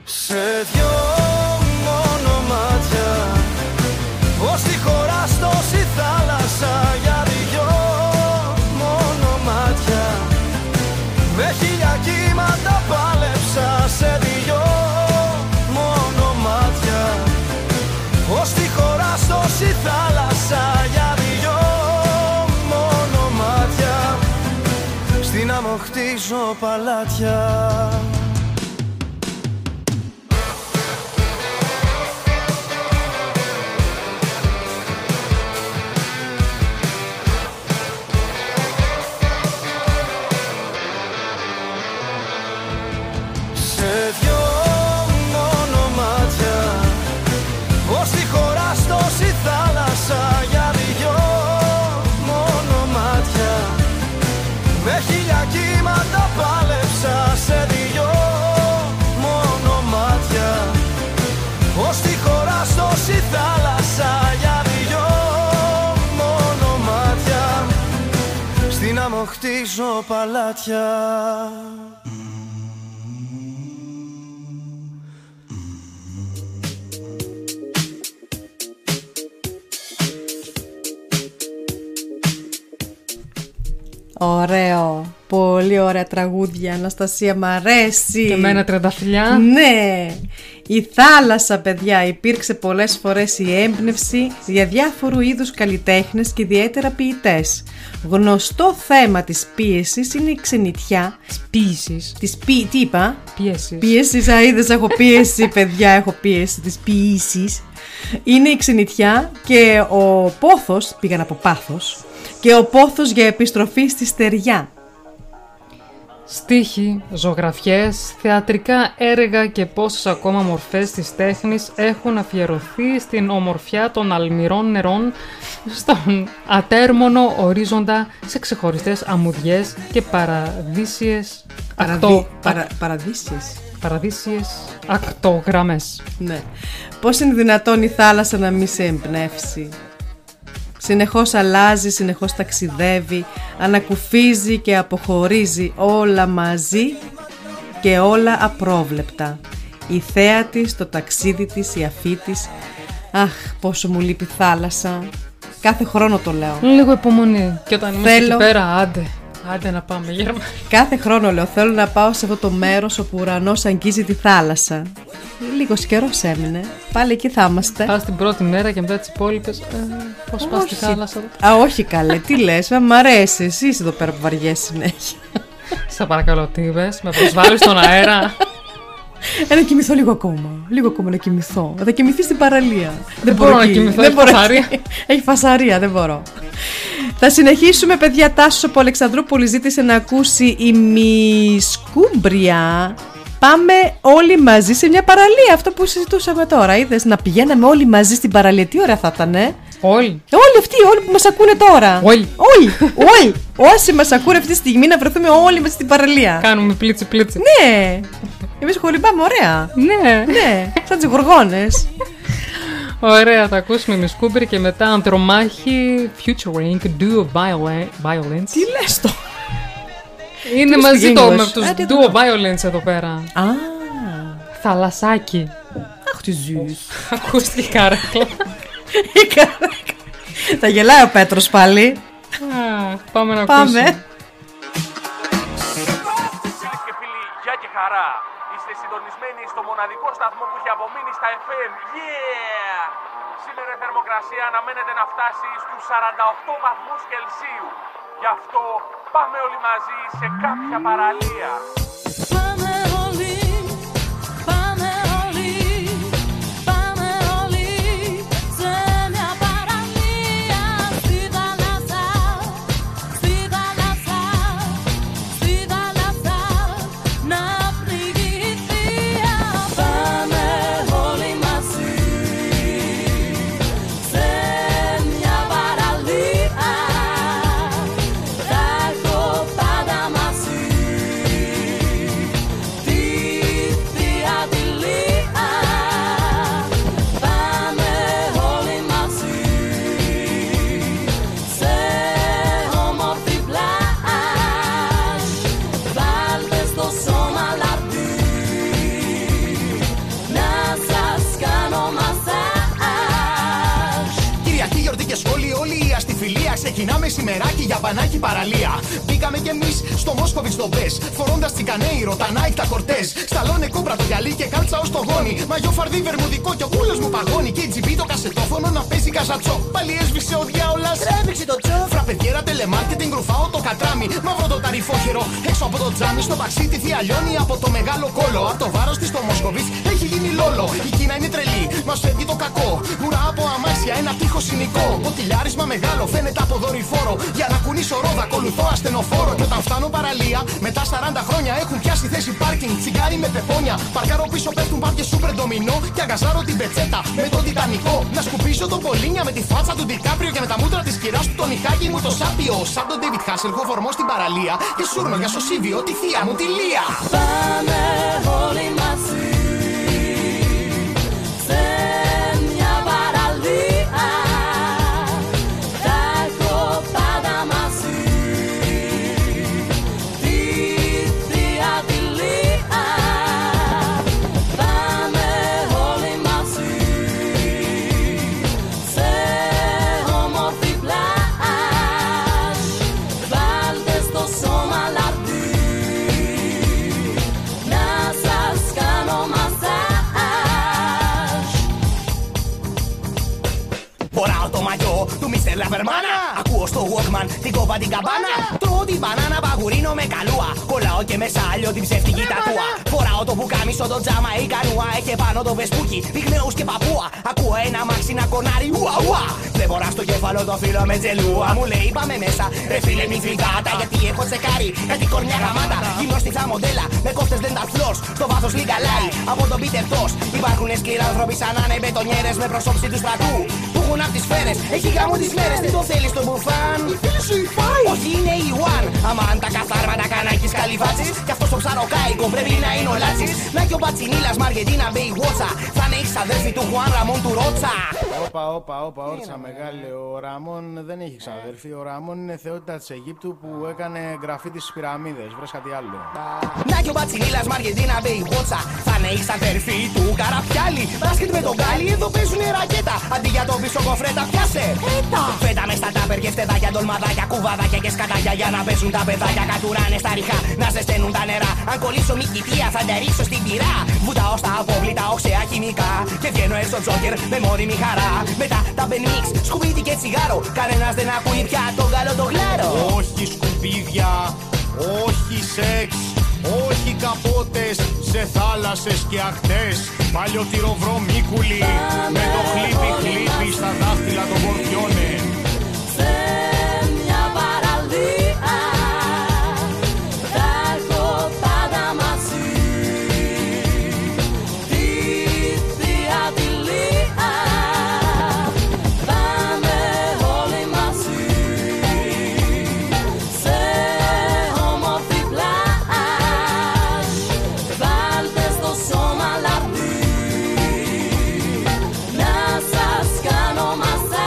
Σε δυο μόνο μάτια, ως τη χώρα στώσει θάλασσα. Για δυο μόνο μάτια, με χίλια κύματα πάλεψα. Σε δυο μόνο μάτια, ως τη χώρα στώσει θάλασσα. Χτίζω παλάτια. Χτίζω παλάτια. Ωραίο, πολύ ωραία τραγούδια, Αναστασία, μ' αρέσει. Και εμένα Τριανταφυλλιά. Ναι, η θάλασσα, παιδιά, υπήρξε πολλές φορές η έμπνευση για διάφορου είδους καλλιτέχνες και ιδιαίτερα ποιητές. Γνωστό θέμα της πίεσης είναι η ξενιτιά. Της πίεσης. Της πι... Τι είπα? Πίεσης. Πίεσης, α, είδες, έχω πίεση, παιδιά, έχω πίεση της πίεσης. Είναι η ξενιτιά και ο πόθος, πήγαν από πάθος, και ο πόθος για επιστροφή στη στεριά. Στίχοι, ζωγραφιές, θεατρικά έργα και πόσες ακόμα μορφές της τέχνης έχουν αφιερωθεί στην ομορφιά των αλμυρών νερών, στον ατέρμονο ορίζοντα, σε ξεχωριστές αμμουδιές και παραδείσιες Παραδί... παρα... παραδείσιες παραδείσιες ακτογραμμές. Ναι. Πώς είναι δυνατόν η θάλασσα να μη σε εμπνεύσει? Συνεχώς αλλάζει, συνεχώς ταξιδεύει, ανακουφίζει και αποχωρίζει, όλα μαζί και όλα απρόβλεπτα. Η θέα της, το ταξίδι της, η αφή της. Αχ, πόσο μου λείπει θάλασσα. Κάθε χρόνο το λέω. Λίγο υπομονή. Και όταν είμαστε θέλω... εκεί πέρα, άντε. Άντε να πάμε Γερμανία. Κάθε χρόνο λέω, θέλω να πάω σε αυτό το μέρος όπου ο ουρανός αγγίζει τη θάλασσα. Λίγος καιρός έμεινε. Πάλι εκεί θα είμαστε. Πας την πρώτη μέρα και μετά τις υπόλοιπες. Ε, πώς πας στη θάλασσα? Α, όχι καλέ, τι λες, μ' αρέσει. Εσύ είσαι εδώ πέρα που βαριέσαι συνέχεια. Σα παρακαλώ, τι είπες, με προσβάλλεις στον αέρα. Ε, να κοιμηθώ λίγο ακόμα. Λίγο ακόμα να κοιμηθώ. Θα κοιμηθεί στην παραλία. Δεν, δεν μπορώ, μπορώ να κοιμηθώ. Δεν μπορώ. Έχει φασαρία, δεν μπορώ. Θα συνεχίσουμε, παιδιά. Τάσος από Αλεξανδρούπολη ζήτησε να ακούσει η Μισκούμπρια. Πάμε όλοι μαζί σε μια παραλία. Αυτό που συζητούσαμε τώρα. Είδες, να πηγαίναμε όλοι μαζί στην παραλία. Τι ωραία θα ήταν, ε? Όλοι. Όλοι αυτοί, όλοι που μας ακούνε τώρα. Όλοι. Όλοι. όλοι. Όσοι μας ακούνε αυτή τη στιγμή, να βρεθούμε όλοι μαζί στην παραλία. Κάνουμε πλίτσι-πλίτσι. Ναι. Εμείς χολυμπάμε ωραία. Ναι. Ναι. Σαν τις γοργόνες. Ωραία, θα ακούσουμε Miss Cooper και μετά Ανδρομάχη featuring Duo Violence. Τι λες το? Είναι μαζί το με τους Duo Violence εδώ πέρα. Α, θαλασσάκι. Αχ, τι ζεις. Ακούστηκε η καρέκλα. Η καρέκλα. Θα γελάει ο Πέτρος πάλι. Πάμε να ακούσουμε. Πάμε. Γεια και φίλοι, γεια και χαρά. Είστε συντονισμένοι έχει απομείνει στα εφ εμ. Yeah! Σήμερα η θερμοκρασία αναμένεται να φτάσει στους σαράντα οκτώ βαθμούς Κελσίου. Γι' αυτό πάμε όλοι μαζί σε κάποια παραλία. Πάμε όλοι, πάμε όλοι, πάμε όλοι σε μια παραλία. Στη θάλασσα, στη θάλασσα, στη θάλασσα να πνιγηθεί. Πάμε όλοι μαζί σε μια παραλία. Τα έχω πάντα μαζί. Τη διαδηλία. Πάμε όλοι μαζί σε όμορφη πλάζ. Βάλτε στο σώμα λαρδί να σας κάνω μασάζ. Κυριακή, γιορτή και σχόλοι, όλη η αστιφιλία. Ξεκινάμε σημεράκι για μπανάκι παραλία. Μπήκαμε κι εμείς στο Μόσκοβιτς τον Μπες. Φορώντας τσικανέιρο, τα Nike τα κορτές. Σταλώνε κόμπρα το γυαλί και κάλτσα ως το γόνι. Μαγιό φαρδί βερμουδικό κι ο κούλος μου παγώνει. Και τζιμπί το κασετόφωνο να παίζει καζατσό. Πάλι έσβησε ο διάολας. Τρέβηξε το τσό. Φραπεδιέρα, τελεμάρκετινγκ, ρουφάω το κατράμι. Μαύρο το ταριφόχερο. Έξω από το τζάμι στο παξί τη θεία λιώνει από το μεγάλο κόλο. Απ' το βάρος της το Μόσκοβιτς έχει γίνει λόλο. Η Κίνα είναι τρελή, μας φεύγει το κακό. Ουρά από αμάξια, ένα τείχος συνοικό. Ποτηλιάρισμα μεγάλο φαίνεται από δορυφόρο. Για να κουνήσω ρόδα, ακολουθώ ασθενοφόρο. Και όταν φτάνω παραλία, μετά σαράντα χρόνια έχουν πιάσει θέση πάρκινγκ. Τσιγάρι με πεπόνια. Παρκάρω πίσω, πέφτουν πάπιες σούπερ ντομινό. Και αγκαζάρω την πετσέτα με τον Τιτανικό. Να σκουπίσω τον Πολύνια με τη φάτσα του Ντικάπριο. Και με τα μούτρα τη κυρά του τον Ιχάκη μου το Σάπιο. Σαν τον Ντέβιτ Χάσελ, χωφορμό στην παραλία. Και σούρνο για σωσίβιο, τη θεία μου τη Λία. Πάμε όλοι μαζί σε μια παραλία. Τα έχω πάντα μαζί. Τη διαδηλία. Πάμε όλοι μαζί σε όμορφη πλάζ. Βάλτε στο σώμα λαρδί να σας κάνω μασάζ. Φοράω το μαγιό του Μίστερ Λαβερμάνα. Ακούω στο Walkman την κόβα την καμπάνα. Τρώω την μπανάνα, παγουρίνω με καλούα. Κολλάω και μέσα άλλο την ψεύτικη τατούα. Φοράω το πουκάμισο, το τζάμα ή κανούα. Έχει πάνω το βεσπούκι, πυγμέους και παππούα. Ακούω ένα μάξι να κονάρει, ουα ουα. Δεν μπορώ στο κέφαλο το φίλο με τζελούα. Μου λέει πάμε μέσα, ρε φίλε μη φλιγκάτα. Γιατί έχω τσεκάρει κάτι κορμιά γαμάτα. Γυμνώστησα μοντέλα, με κόφτες δεν τα φλός. Στο βάθος λίγα λάει, από τον Πίτερ Τος. Υπάρχουνε σκληρά άνθρωποι σαν να είναι μπετονιέρες με προσώψη του στρατού. Έχουν απ' τις σφαίρες, έχει γάμο τις μέρες. Τι το θέλεις τον μπουφάν, η φίλη σου η Φάι. Όχι είναι η Ιουάν, αμάν τα καθάρματα κανάκης καλυβάτσης. Κι αυτός το ψαροκάικο πρέπει να είναι ο Λάτσης. Να και ο Πατσινίλας Μαργεντίνα Μπέι Γουότσα. Θα είναι η ξαδέρφη του Χουάν Ραμόν του Ρότσα. Όπα, όπα, όπα, όρτσα μεγάλη. Ο Ραμόν δεν έχει ξαδέρφη. Ο Ραμόν είναι θεότητα της Αιγύπτου που έκανε γραφή της πυραμίδες. Βρες κάτι άλλο. Να και ο Πατσινίλας Μαργεντίνα Μπέι Γουότσα. Θα είναι η ξαδέρφη του Καραπιάλι. Μπάσκετ με τον Γκάλι, εδώ παίζουνε ρακέτα. Αντί για το πίσω κοφρέτα, πιάσε. Έτα! Φέτα με στα τάπερ και φτεδάκια, ντολμαδάκια, κουβαδάκια και σκατάκια. Για να παίζουν τα παιδάκια, κατουράνε στα ριχά. Να ζεσταίνουν τα νερά. Αν κολλήσω μικητία, θα τα ρίξω στην πυρά. Βουτάω στα απόβλητα, οξεά χημικά. Και βγαίνω έξω τζόκερ με μόνιμη χαρά. Μετά τα μπενμίξ, σκουπίδι και τσιγάρο. Κανένας δεν ακούει πια τον καλό το γλάρο. Όχι σκουπίδια, όχι σεξ. Όχι καπότες σε θάλασσες και ακτές. Παλιωτήρο βρωμίκουλι με το χλίπι χλίπι στα δάχτυλα των κορφιώνε. Σε μια παραλία τα έχω πάντα μαζί. Τη διαδηλία. Πάμε όλοι μαζί σε όμορφη πλάζ. Βάλτε στο σώμα λαρδί να σας κάνω μασάζ.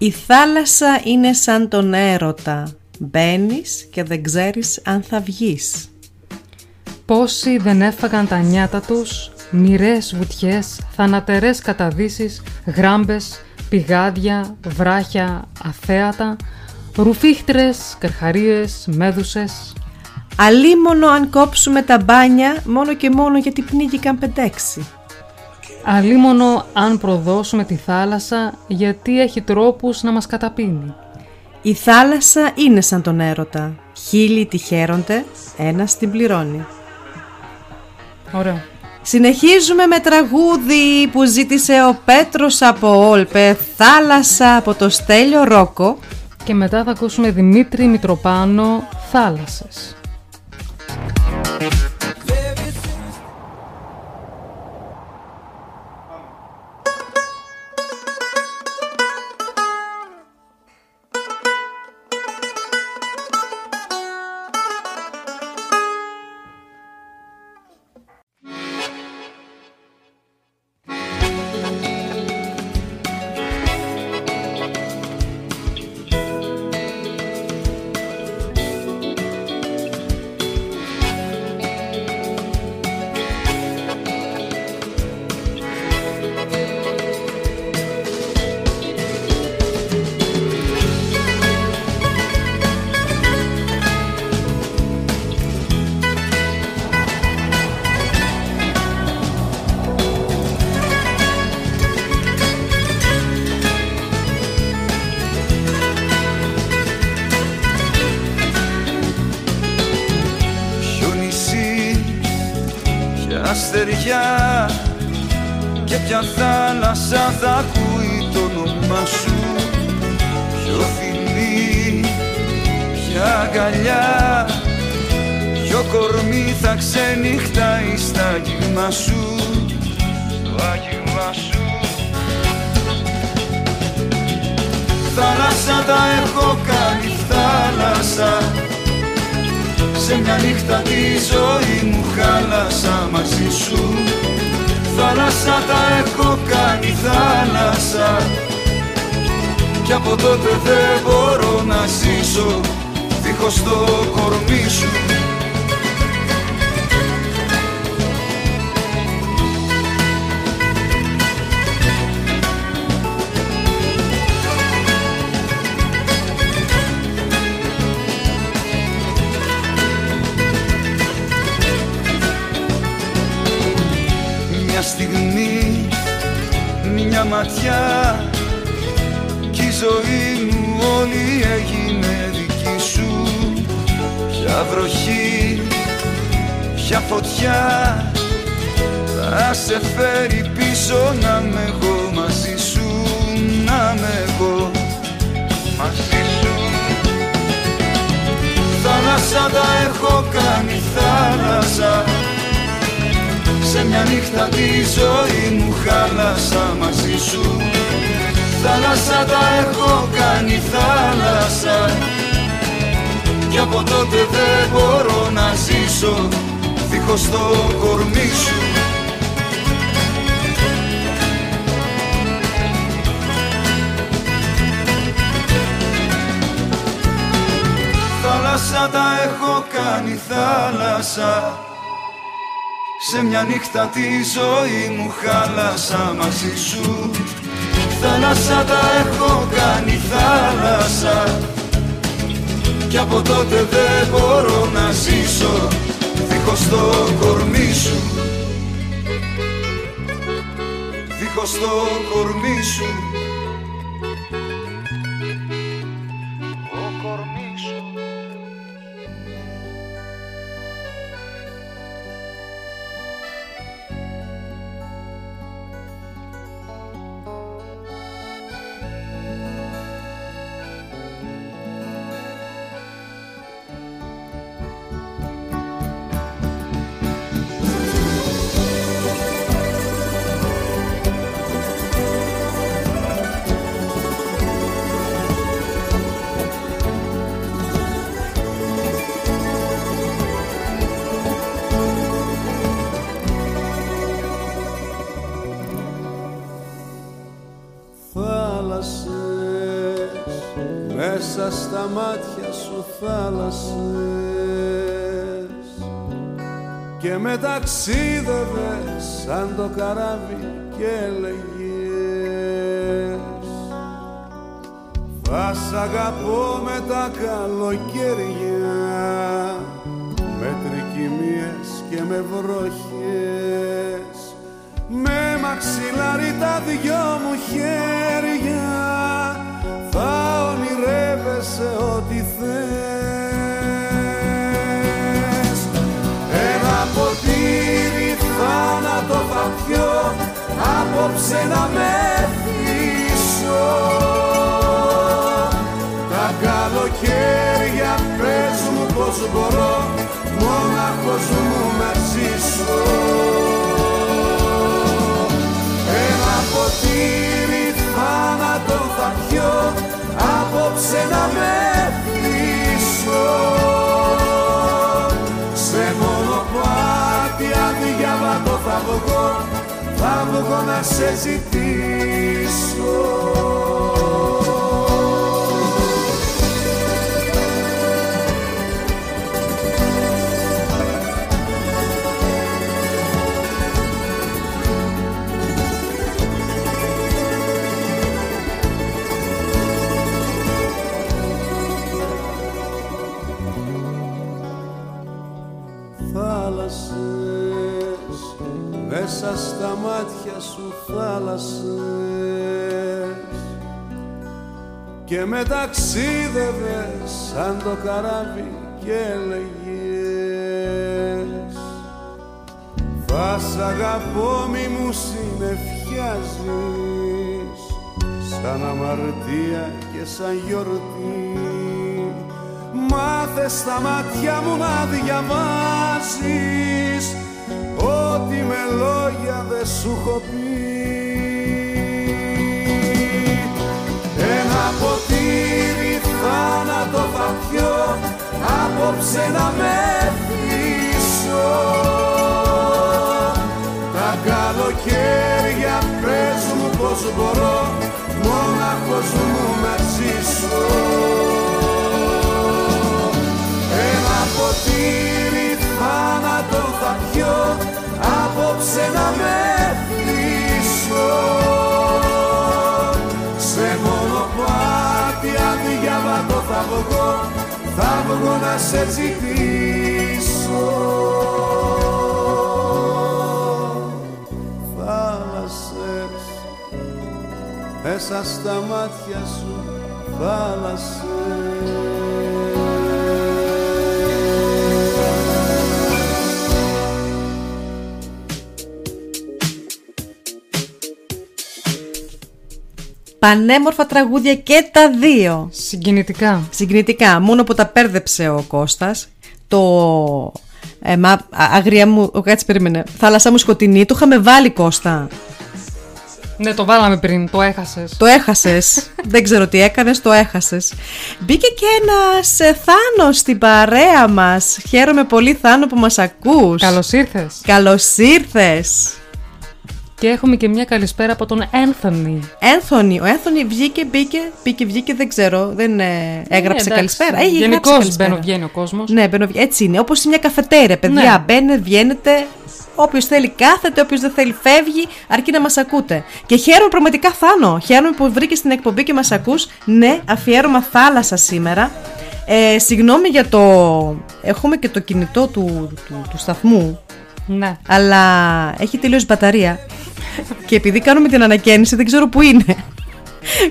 Η θάλασσα είναι σαν τον έρωτα. Μπαίνεις και δεν ξέρεις αν θα βγεις. Πόσοι δεν έφαγαν τα νιάτα τους, μοιραίες βουτιές, θανατερές καταδύσεις, γράμπες, πηγάδια, βράχια, αθέατα, ρουφίχτρες, καρχαρίες, μέδουσες. Αλίμονο αν κόψουμε τα μπάνια μόνο και μόνο γιατί πνίγηκαν πεντέξι. Αλίμονο αν προδώσουμε τη θάλασσα γιατί έχει τρόπους να μας καταπίνει. Η θάλασσα είναι σαν τον έρωτα. Χίλιοι τη χαίρονται, ένας την πληρώνει. Ωραία. Συνεχίζουμε με τραγούδι που ζήτησε ο Πέτρος από Όλπε, «Θάλασσα» από το Στέλιο Ρόκο. Και μετά θα ακούσουμε Δημήτρη Μητροπάνο, «Θάλασσες». Και ποια θάλασσα θα ακούει το όνομά σου, ποιο φιλί, ποια αγκαλιά, ποιο κορμί θα ξενυχτάει στα αγγίγμα σου, το αγγίγμα σου. Θάλασσα τα έχω κάνει, θάλασσα, σε μια νύχτα τη ζωή μου χάλασα μαζί σου. Θάλασσα τα έχω κάνει, θάλασσα, κι από τότε δεν μπορώ να ζήσω δίχως το κορμί σου. Ματιά, κι η ζωή μου όλη έγινε δική σου. Ποια βροχή, ποια φωτιά θα σε φέρει πίσω, να με εγώ μαζί σου, να με εγώ μαζί σου. Θάλασσα τα έχω κάνει, θάλασσα, σε μια νύχτα τη ζωή μου χάλασα μαζί σου. Θάλασσα τα έχω κάνει, θάλασσα, κι από τότε δεν μπορώ να ζήσω δίχως το κορμί σου. Θάλασσα τα έχω κάνει, θάλασσα, σε μια νύχτα τη ζωή μου χάλασα μαζί σου. Θάλασσα τα έχω κάνει, θάλασσα, κι από τότε δεν μπορώ να ζήσω δίχως το κορμί σου, δίχως το κορμί σου. μέσα στα μάτια σου θάλασσες και με ταξίδευες σαν το καράβι και έλεγες θα σ' αγαπώ με τα καλοκαίρια, με τρικυμίες και με βροχές, με μαξιλάρι τα δυο μου χέρια θα ονειρεύεσαι ό,τι θες. Ένα ποτήρι θάνατο θα πιω, απόψε να με θύσω. Τα καλοκαίρια πες μου πως μπορώ μόναχος μου να ζήσω. Ένα ποτήρι θάνατο θα πιω, απόψε να με θύσω. Σε μονοπάτι αδιάβατο θα βγω, θα βγω να σε ζητήσω. Μέσα στα μάτια σου θάλασσες και με ταξίδευες σαν το καράβι και έλεγες θα σ' αγαπώ μη μου συννεφιάζεις σαν αμαρτία και σαν γιορτή. Μάθε στα μάτια μου να διαβάσεις ό,τι με λόγια δε σου έχω πει. Ένα ποτήρι θάνατο θα πιω, απόψε να με θύσω. Τα καλοκαίρια πες μου πως μπορώ μόναχος μου να ζήσω. Ένα ποτήρι θάνατο θα πιω, απόψε να με θύσω. Σε μονοπάτι αδιάβατο θα βγω, θα βγω να σε ζητήσω. Θάλασσες, μέσα στα μάτια σου θάλασσες. Πανέμορφα τραγούδια και τα δύο. Συγκινητικά. Συγκινητικά. Μόνο που τα πέρδεψε ο Κώστας. Το ε, μα, αγρία μου. Ο Κάτσε περίμενε. Θάλασσά μου σκοτεινή. Το είχαμε βάλει, Κώστα. Ναι, το βάλαμε πριν. Το έχασες. Το έχασες. Δεν ξέρω τι έκανες. Το έχασες. Μπήκε και ένας Θάνος στην παρέα μας. Χαίρομαι πολύ, Θάνο, που μας ακούς. Καλώς ήρθες. Καλώς ήρθες. Και έχουμε και μια καλησπέρα από τον Ένθονη. Ένθονη. Ο Ένθονη βγήκε, μπήκε, μπήκε, βγήκε, δεν ξέρω. Δεν ε, έγραψε ναι, καλησπέρα. Γενικώς μπαίνω, βγαίνει ο κόσμος. Ναι, μπαίνω, έτσι είναι. Όπως σε μια καφετέρια, παιδιά. Ναι. Μπαίνε, βγαίνετε. Όποιος θέλει κάθεται, όποιος δεν θέλει φεύγει. Αρκεί να μας ακούτε. Και χαίρομαι πραγματικά, Θάνο. Χαίρομαι που βρήκες την εκπομπή και μας ακούς. Ναι, αφιέρωμα θάλασσα σήμερα. Ε, συγγνώμη για το. Έχουμε και το κινητό του, του, του, του σταθμού. Ναι. Αλλά έχει τελειώσει μπαταρία. Και επειδή κάνουμε την ανακαίνιση δεν ξέρω που είναι.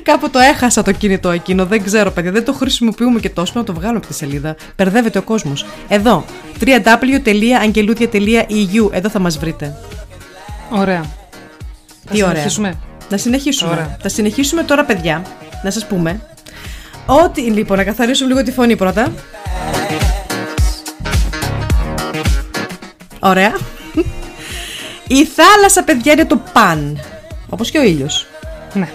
Κάπου το έχασα το κινητό εκείνο. Δεν ξέρω, παιδιά, δεν το χρησιμοποιούμε και τόσο. Να το βγάλω από τη σελίδα, μπερδεύεται ο κόσμος. Εδώ, double-u double-u double-u τελεία angeloudia τελεία e u. Εδώ θα μας βρείτε. Ωραία. Τι ωραία. Να συνεχίσουμε. Ωραία. Θα συνεχίσουμε τώρα, παιδιά. Να σας πούμε ότι, λοιπόν, να καθαρίσουμε λίγο τη φωνή πρώτα. Ωραία. Η θάλασσα, παιδιά, είναι το παν, όπως και ο ήλιος. Ναι.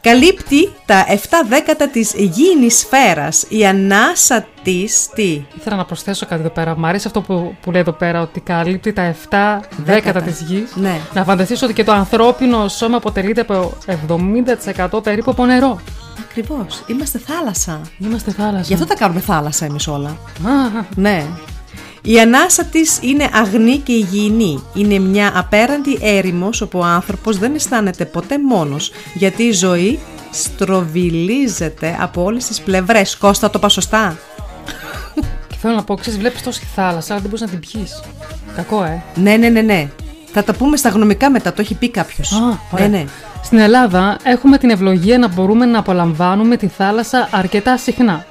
Καλύπτει τα εφτά δέκατα της υγιεινής σφαίρας. Η ανάσα της τι? Ήθελα να προσθέσω κάτι εδώ πέρα. Μ' αρέσει αυτό που, που λέει εδώ πέρα, ότι καλύπτει τα εφτά δέκατα της γης. Ναι. Να φανταστείς ότι και το ανθρώπινο σώμα αποτελείται από εβδομήντα τοις εκατό περίπου από νερό. Ακριβώς. Είμαστε θάλασσα. Είμαστε θάλασσα. Γι' αυτό τα κάνουμε θάλασσα εμείς όλα. Ναι. Η ανάσα της είναι αγνή και υγιεινή. Είναι μια απέραντη έρημος όπου ο άνθρωπος δεν αισθάνεται ποτέ μόνος, γιατί η ζωή στροβιλίζεται από όλες τις πλευρές. Κώστα, το είπα σωστά? Και θέλω να πω, ξέρεις, βλέπεις τόση θάλασσα, αλλά δεν μπορείς να την πιείς. Κακό, ε. Ναι, ναι, ναι, ναι. Θα τα πούμε στα γνωμικά μετά, το έχει πει κάποιος. Α, ναι, ναι. Στην Ελλάδα έχουμε την ευλογία να μπορούμε να απολαμβάνουμε τη θάλασσα αρκετά συχνά.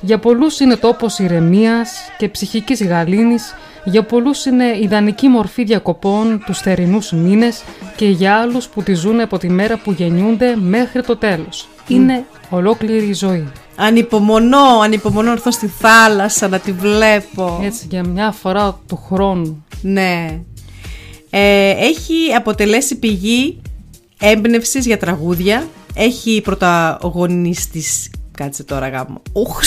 Για πολλούς είναι τόπος ηρεμίας και ψυχικής γαλήνης, για πολλούς είναι ιδανική μορφή διακοπών τους θερινούς μήνες και για άλλους που τη ζουν από τη μέρα που γεννιούνται μέχρι το τέλος. Mm. Είναι ολόκληρη η ζωή. Ανυπομονώ, ανυπομονώ να έρθω στη θάλασσα να τη βλέπω. Έτσι, για μια φορά του χρόνου. Ναι. Ε, έχει αποτελέσει πηγή έμπνευσης για τραγούδια, έχει πρωταγωνιστής. Κάτσε τώρα, γάμο. Ούχ,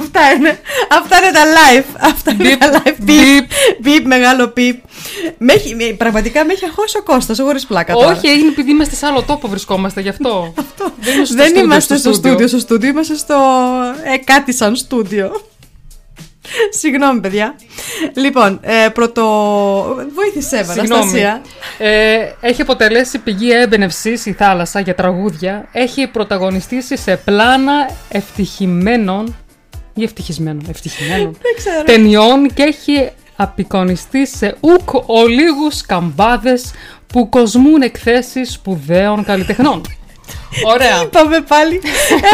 Αυτά είναι. Αυτά είναι τα live. Αυτά είναι beep, τα live. Πιπ, πιπ, μεγάλο πιπ. Πραγματικά με έχει αγχώσει ο Κώστας, χωρίς πλάκα. Τώρα. Όχι, είναι επειδή είμαστε σε άλλο τόπο, βρισκόμαστε γι' αυτό. αυτό. Δεν, στο Δεν studio, είμαστε στο στούντιο, στο στούντιο, είμαστε στο ε, κάτι σαν στούντιο. Συγγνώμη, παιδιά. Λοιπόν, ε, πρωτο... βοήθησέ με, Αναστασία. Ε, έχει αποτελέσει πηγή έμπνευσης η θάλασσα για τραγούδια. Έχει πρωταγωνιστήσει σε πλάνα ευτυχημένων ή ευτυχισμένων, ευτυχημένων ταινιών και έχει απεικονιστεί σε ουκ ολίγους καμπάδες που κοσμούν εκθέσεις σπουδαίων καλλιτεχνών. Ωραία. Είπαμε πάλι.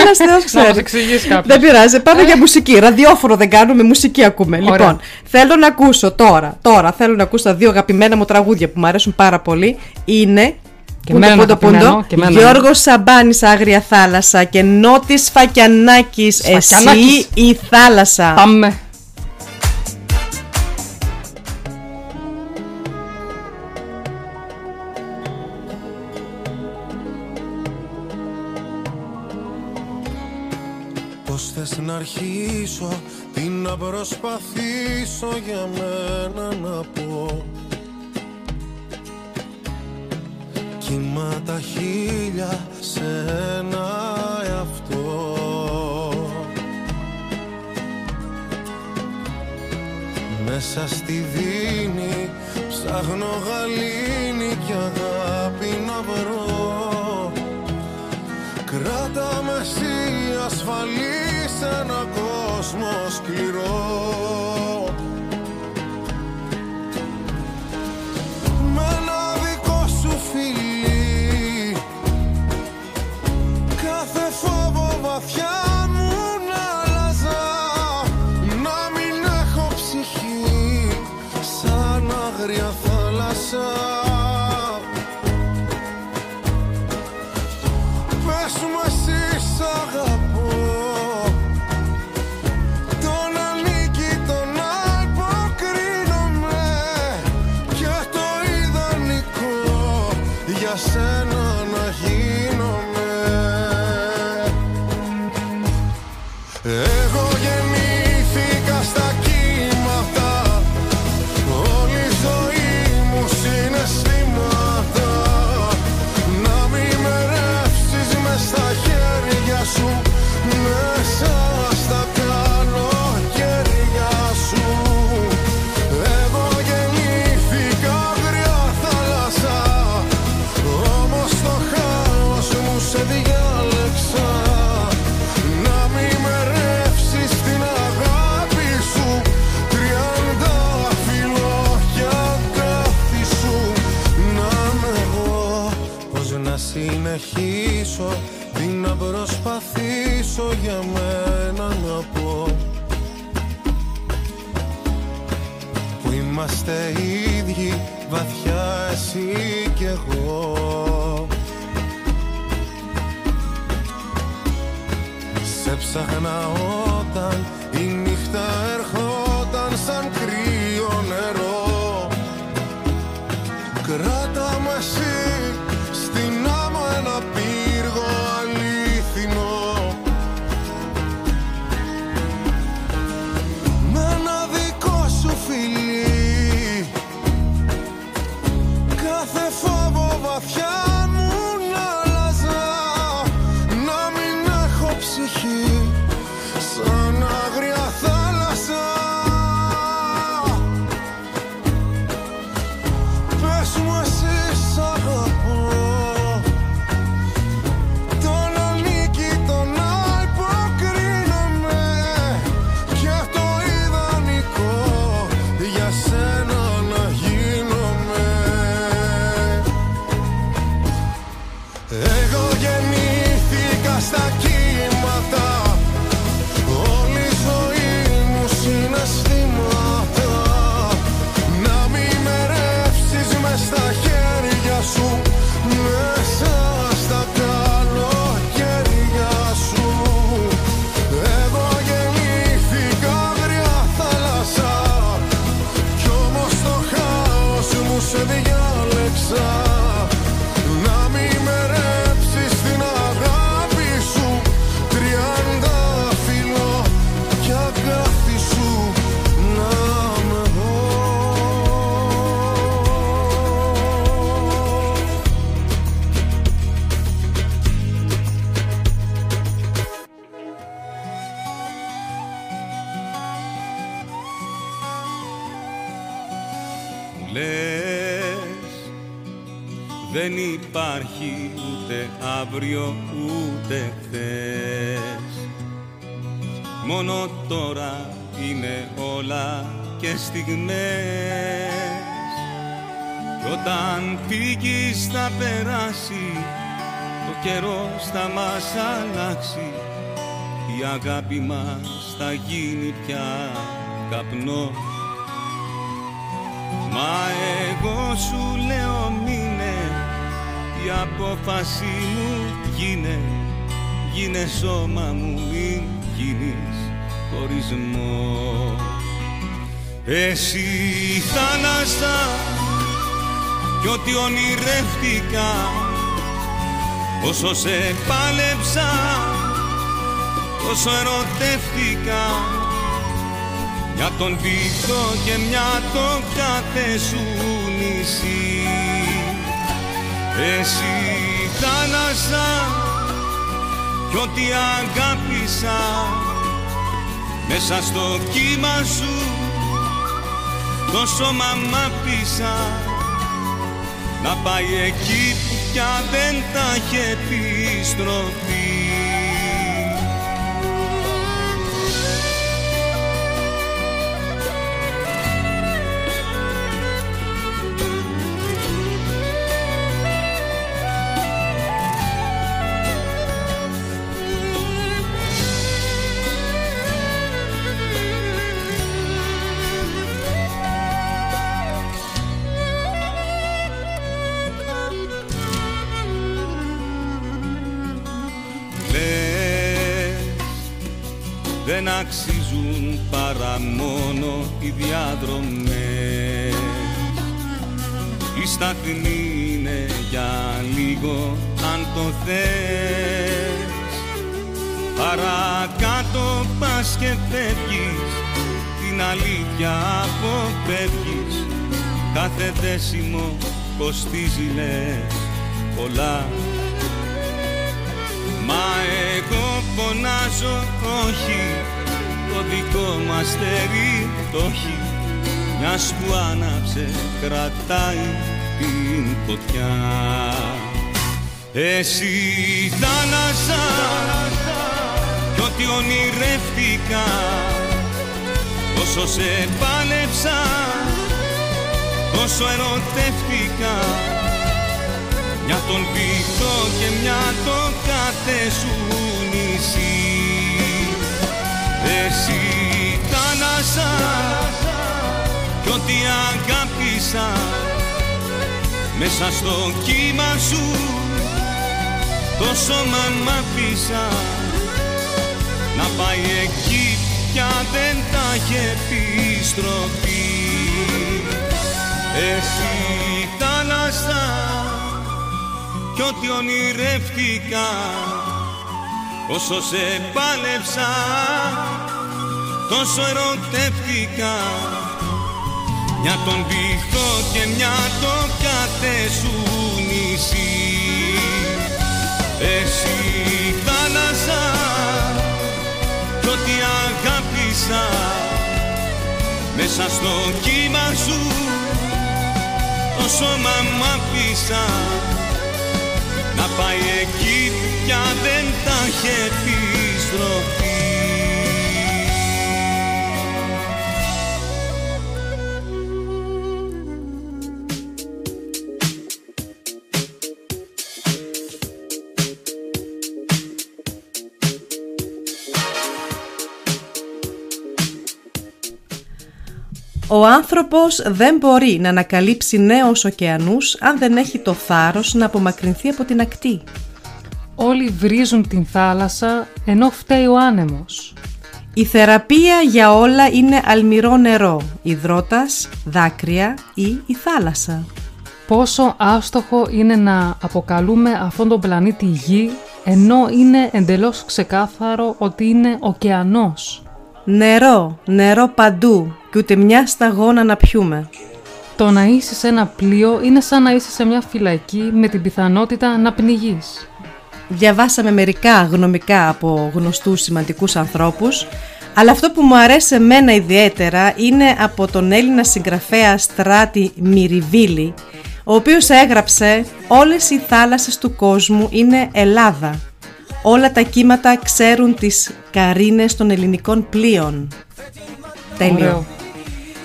Ένας θεός ξέρει. Να μας εξηγήσει κάποιος. Δεν πειράζει. Πάμε για μουσική. Ραδιόφωνο δεν κάνουμε, μουσική ακούμε. Ωραία. Λοιπόν, θέλω να ακούσω τώρα. Τώρα θέλω να ακούσω τα δύο αγαπημένα μου τραγούδια που μου αρέσουν πάρα πολύ. Είναι. Και μένα πούντο, πούντο, πούντο, Γιώργος Σαμπάνης, Άγρια Θάλασσα. Και Νότης Φακιανάκης, Εσύ η θάλασσα. Πάμε. Να αρχίσω, τι να προσπαθήσω για μένα να πω. Κύμα τα χίλια σε ένα εαυτό. Μέσα στη δίνη ψάχνω γαλήνη και αγάπη να βρω. Κράτα με εσύ ασφαλή σε έναν κόσμο σκληρό. Με ένα δικό σου φιλί κάθε φόβο βαθιά μου να αλλάζα. Να μην έχω ψυχή σαν άγρια θάλασσα. Τι να προσπαθήσω για μένα να πω, που είμαστε ίδιοι βαθιά εσύ κι εγώ. Σε ψάχνα όταν η νύχτα ερχόταν σαν κρύο νερό. Κράτα με εσύ στην άμα ένα πύργο αληθινό. Με ένα δικό σου φιλί κάθε φόβο βαθιά μου να αλλάζει. εγώ γεννήθηκα στα κύματα. Όλη η ζωή μου συναισθήματα. Να μη με ρεύσεις μες στα χέρια σου, μέσα στα καλοκαίρια σου. Εγώ γεννήθηκα αγριά θάλασσα, κι όμως το χάος μου σε διάλεξα. Δεν υπάρχει ούτε αύριο ούτε χθες. Μόνο τώρα είναι όλα και στιγμές. Κι όταν φύγεις θα περάσει, το καιρός θα μας αλλάξει. Η αγάπη μας θα γίνει πια καπνό. Μα εγώ σου λέω μείνε, η απόφαση μου γίνε, γίνε σώμα μου, μην γίνεις χωρισμό. Εσύ η θάλασσα κι ό,τι ονειρεύτηκα, όσο σε πάλεψα, όσο ερωτεύτηκα, για τον δίκτο και μια το κάθε σου νησί. Εσύ η θάλασσα κι ό,τι αγάπησα, μέσα στο κύμα σου το σώμα μ' άφησα, να πάει εκεί που πια δεν θα έχει επιστροφή. Δεν αξίζουν παρά μόνο οι διάδρομες. Η σταθμή είναι για λίγο αν το θες. Παρακάτω πας και φεύγεις, την αλήθεια αποφεύγεις. Κάθε δέσιμο κοστίζει λες πολλά. Μα εγώ φωνάζω όχι, το δικό μου αστέρι το έχει, μιας που άναψε κρατάει την φωτιά. Εσύ η θάλασσα κι ό,τι ονειρεύτηκα, όσο σε πάλεψα, όσο ερωτεύτηκα, για τον πίθο και μια το κάθε σου νησί. Εσύ η θάλασσα κι ό,τι αγάπησα, μέσα στο κύμα σου το σώμα μ' άφησα, να πάει εκεί πια δεν θα έχει επιστροφή. Εσύ η θάλασσα κι ό,τι ονειρεύτηκα, όσο σε πάλεψα, τόσο ερωτεύτηκα, μια τον βυθό και μια το κάθε σου νησί. Εσύ η θάλασσα κι ό,τι αγάπησα, μέσα στο κύμα σου το σώμα μ' άφησα, να πάει εκεί πια δεν θα έχει επιστροφή. Ο άνθρωπος δεν μπορεί να ανακαλύψει νέους ωκεανούς αν δεν έχει το θάρρος να απομακρυνθεί από την ακτή. Όλοι βρίζουν την θάλασσα ενώ φταίει ο άνεμος. Η θεραπεία για όλα είναι αλμυρό νερό, υδρότας, δάκρυα ή η θάλασσα. Πόσο άστοχο είναι να αποκαλούμε αυτόν τον πλανήτη Γη, ενώ είναι εντελώς ξεκάθαρο ότι είναι ωκεανός. Νερό, νερό παντού και ούτε μια σταγόνα να πιούμε. Το να είσαι σε ένα πλοίο είναι σαν να είσαι σε μια φυλακή με την πιθανότητα να πνιγείς. Διαβάσαμε μερικά γνωμικά από γνωστούς σημαντικούς ανθρώπους, αλλά αυτό που μου αρέσει εμένα ιδιαίτερα είναι από τον Έλληνα συγγραφέα Στράτη Μυριβίλη, ο οποίος έγραψε «Όλες οι θάλασσες του κόσμου είναι Ελλάδα. Όλα τα κύματα ξέρουν τις καρίνες των ελληνικών πλοίων». Τέλειο.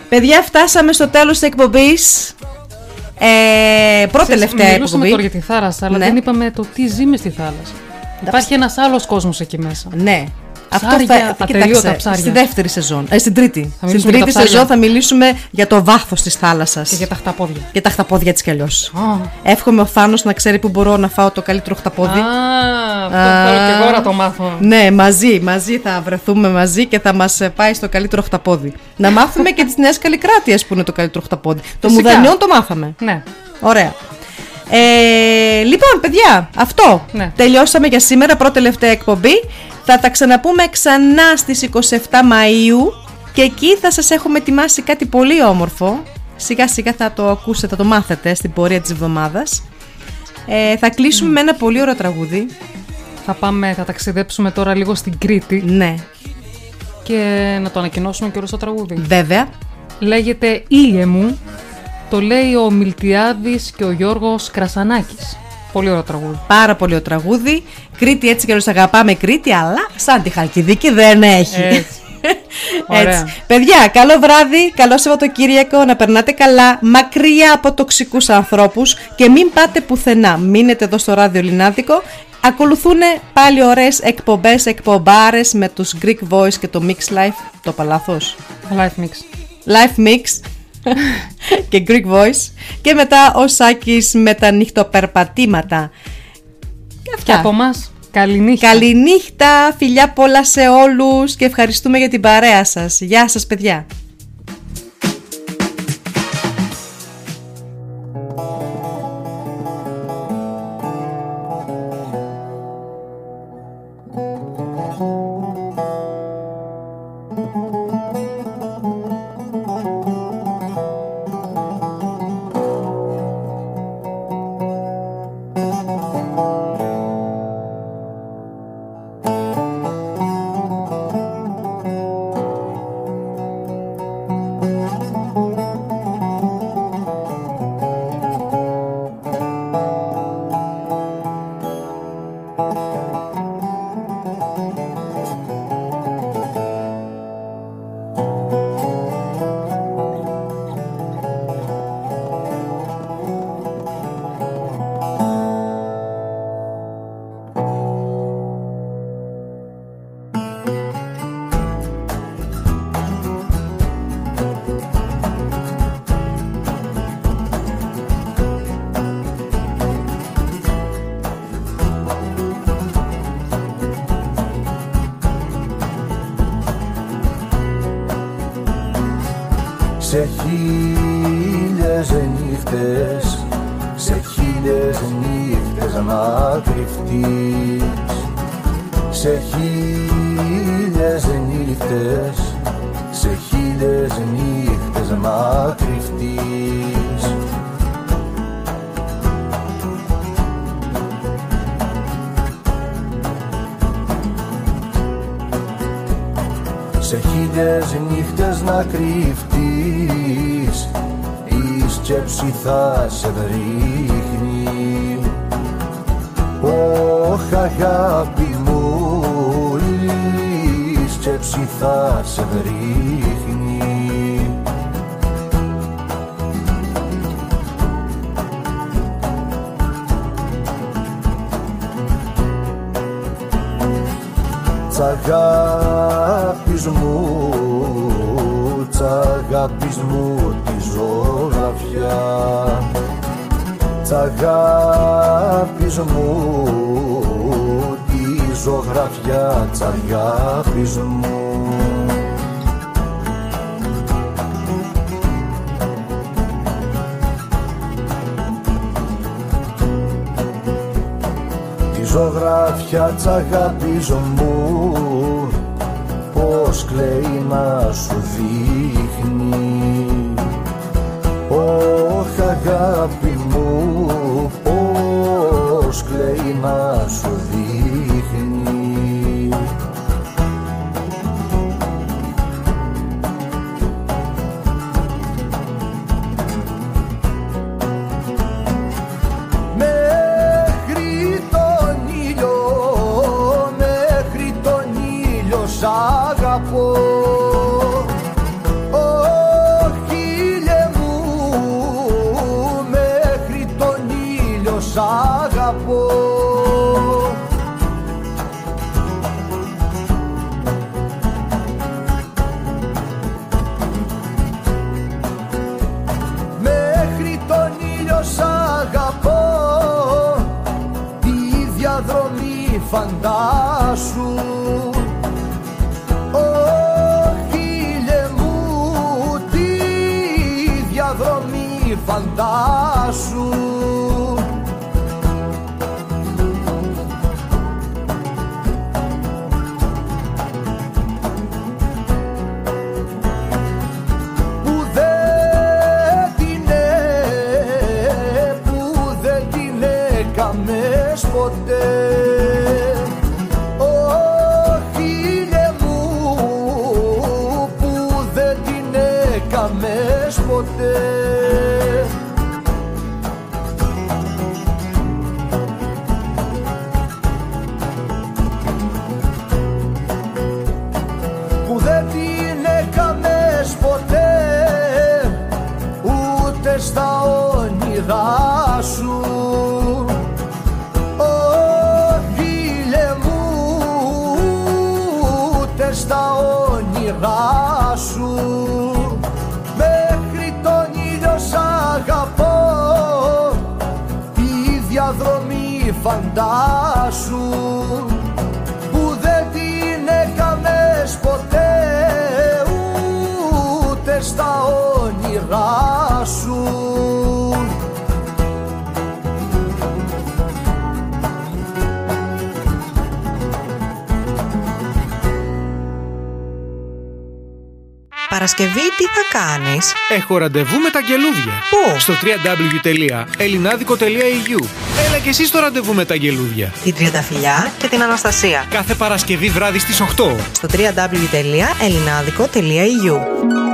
Παιδιά, φτάσαμε στο τέλος της εκπομπής. Ε, Πρώτη-τελευταία εκπομπή. Μιλούσαμε τώρα για τη θάλασσα, αλλά ναι, δεν είπαμε το τι ζει μες στη θάλασσα. Υπάρχει ένας άλλος κόσμος εκεί μέσα. Ναι. Ψάρια, αυτό θα, θα κοιτάξτε, στη δεύτερη σεζόν, ε, στην τρίτη, στην τρίτη σεζόν θα μιλήσουμε για το βάθος της θάλασσας. Και για τα χταπόδια. Και τα χταπόδια της κι αλλιώς. Oh. Εύχομαι ο Θάνος να ξέρει που μπορώ να φάω το καλύτερο χταπόδι. Ah, αυτό ah, θέλω και εγώ να το μάθω. Ναι, μαζί, μαζί θα βρεθούμε μαζί και θα μας πάει στο καλύτερο χταπόδι. Να μάθουμε και τις νέες καλλικράτειες που είναι το καλύτερο χταπόδι. Το μουδανιόν το μάθαμε. Ναι. Ωραία. Ε, λοιπόν, παιδιά, αυτό. Ναι. Τελειώσαμε για σήμερα, πρώτη-τελευταία εκπομπή. Θα τα ξαναπούμε ξανά στις εικοστή εβδόμη Μαΐου και εκεί θα σας έχουμε ετοιμάσει κάτι πολύ όμορφο. Σιγά σιγά θα το ακούσετε, θα το μάθετε στην πορεία της εβδομάδας. Ε, θα κλείσουμε mm. με ένα πολύ ωραίο τραγούδι. Θα πάμε, θα ταξιδέψουμε τώρα λίγο στην Κρήτη. Ναι. Και να το ανακοινώσουμε και όλο το τραγούδι. Βέβαια. Λέγεται «Ήλιε μου». Το λέει ο Μιλτιάδης και ο Γιώργος Κρασανάκης. Πολύ ωραίο τραγούδι. Πάρα πολύ ωραίο τραγούδι. Κρήτη έτσι και όλους αγαπάμε Κρήτη, αλλά σαν τη Χαλκιδική δεν έχει. Έτσι. έτσι. Παιδιά, καλό βράδυ, καλό Σαββατοκύριακο, να περνάτε καλά, μακριά από τοξικούς ανθρώπους και μην πάτε πουθενά. Μείνετε εδώ στο Ράδιο Ελληνάδικο. Ακολουθούν πάλι ωραίες εκπομπές, εκπομπάρες με τους Greek Voice και το Mix Life. Το παλάθος. Life Mix. Life Mix. και Greek Voice. Και μετά ο Σάκης με τα νυχτοπερπατήματα. Και αυτά. Και από μας, καληνύχτα. Καληνύχτα, φιλιά πολλά σε όλους. Και ευχαριστούμε για την παρέα σας. Γεια σας παιδιά. Τσ' αγάπης μου, τσ' της αγάπης μου τη ζωγραφιά, της αγάπης μου τη ζωγραφιά, της αγάπης μου. Ζωγραφιά τ' αγάπης μου, πως κλαίει να σου δείχνει. Ωχ, αγάπη μου, πως κλαίει να σου δείχνει. Σ' αγαπώ, ω χίλιε μου, μέχρι τον ήλιο σ' αγαπώ. Μέχρι τον ήλιο σ' αγαπώ, τη διαδρομή φαντάσου. Φαντάσου. Που δεν την ε, που δεν την έκαμες ποτέ. Ω χίλιε μου, που δεν την έκαμες ποτέ. Φαντάσου που δεν την έκαμες ποτέ, ούτε στα όνειρά σου. Παρασκευή τι θα κάνεις? Έχω ραντεβού με τα αγγελούδια. Πού? Στο double-u double-u double-u τελεία ellinadiko τελεία e u. Έλα και εσύ στο ραντεβού με τα αγγελούδια. Την Τριανταφυλλιά και την Αναστασία. Κάθε Παρασκευή βράδυ στις οκτώ. Στο double-u double-u double-u τελεία ellinadiko τελεία e u.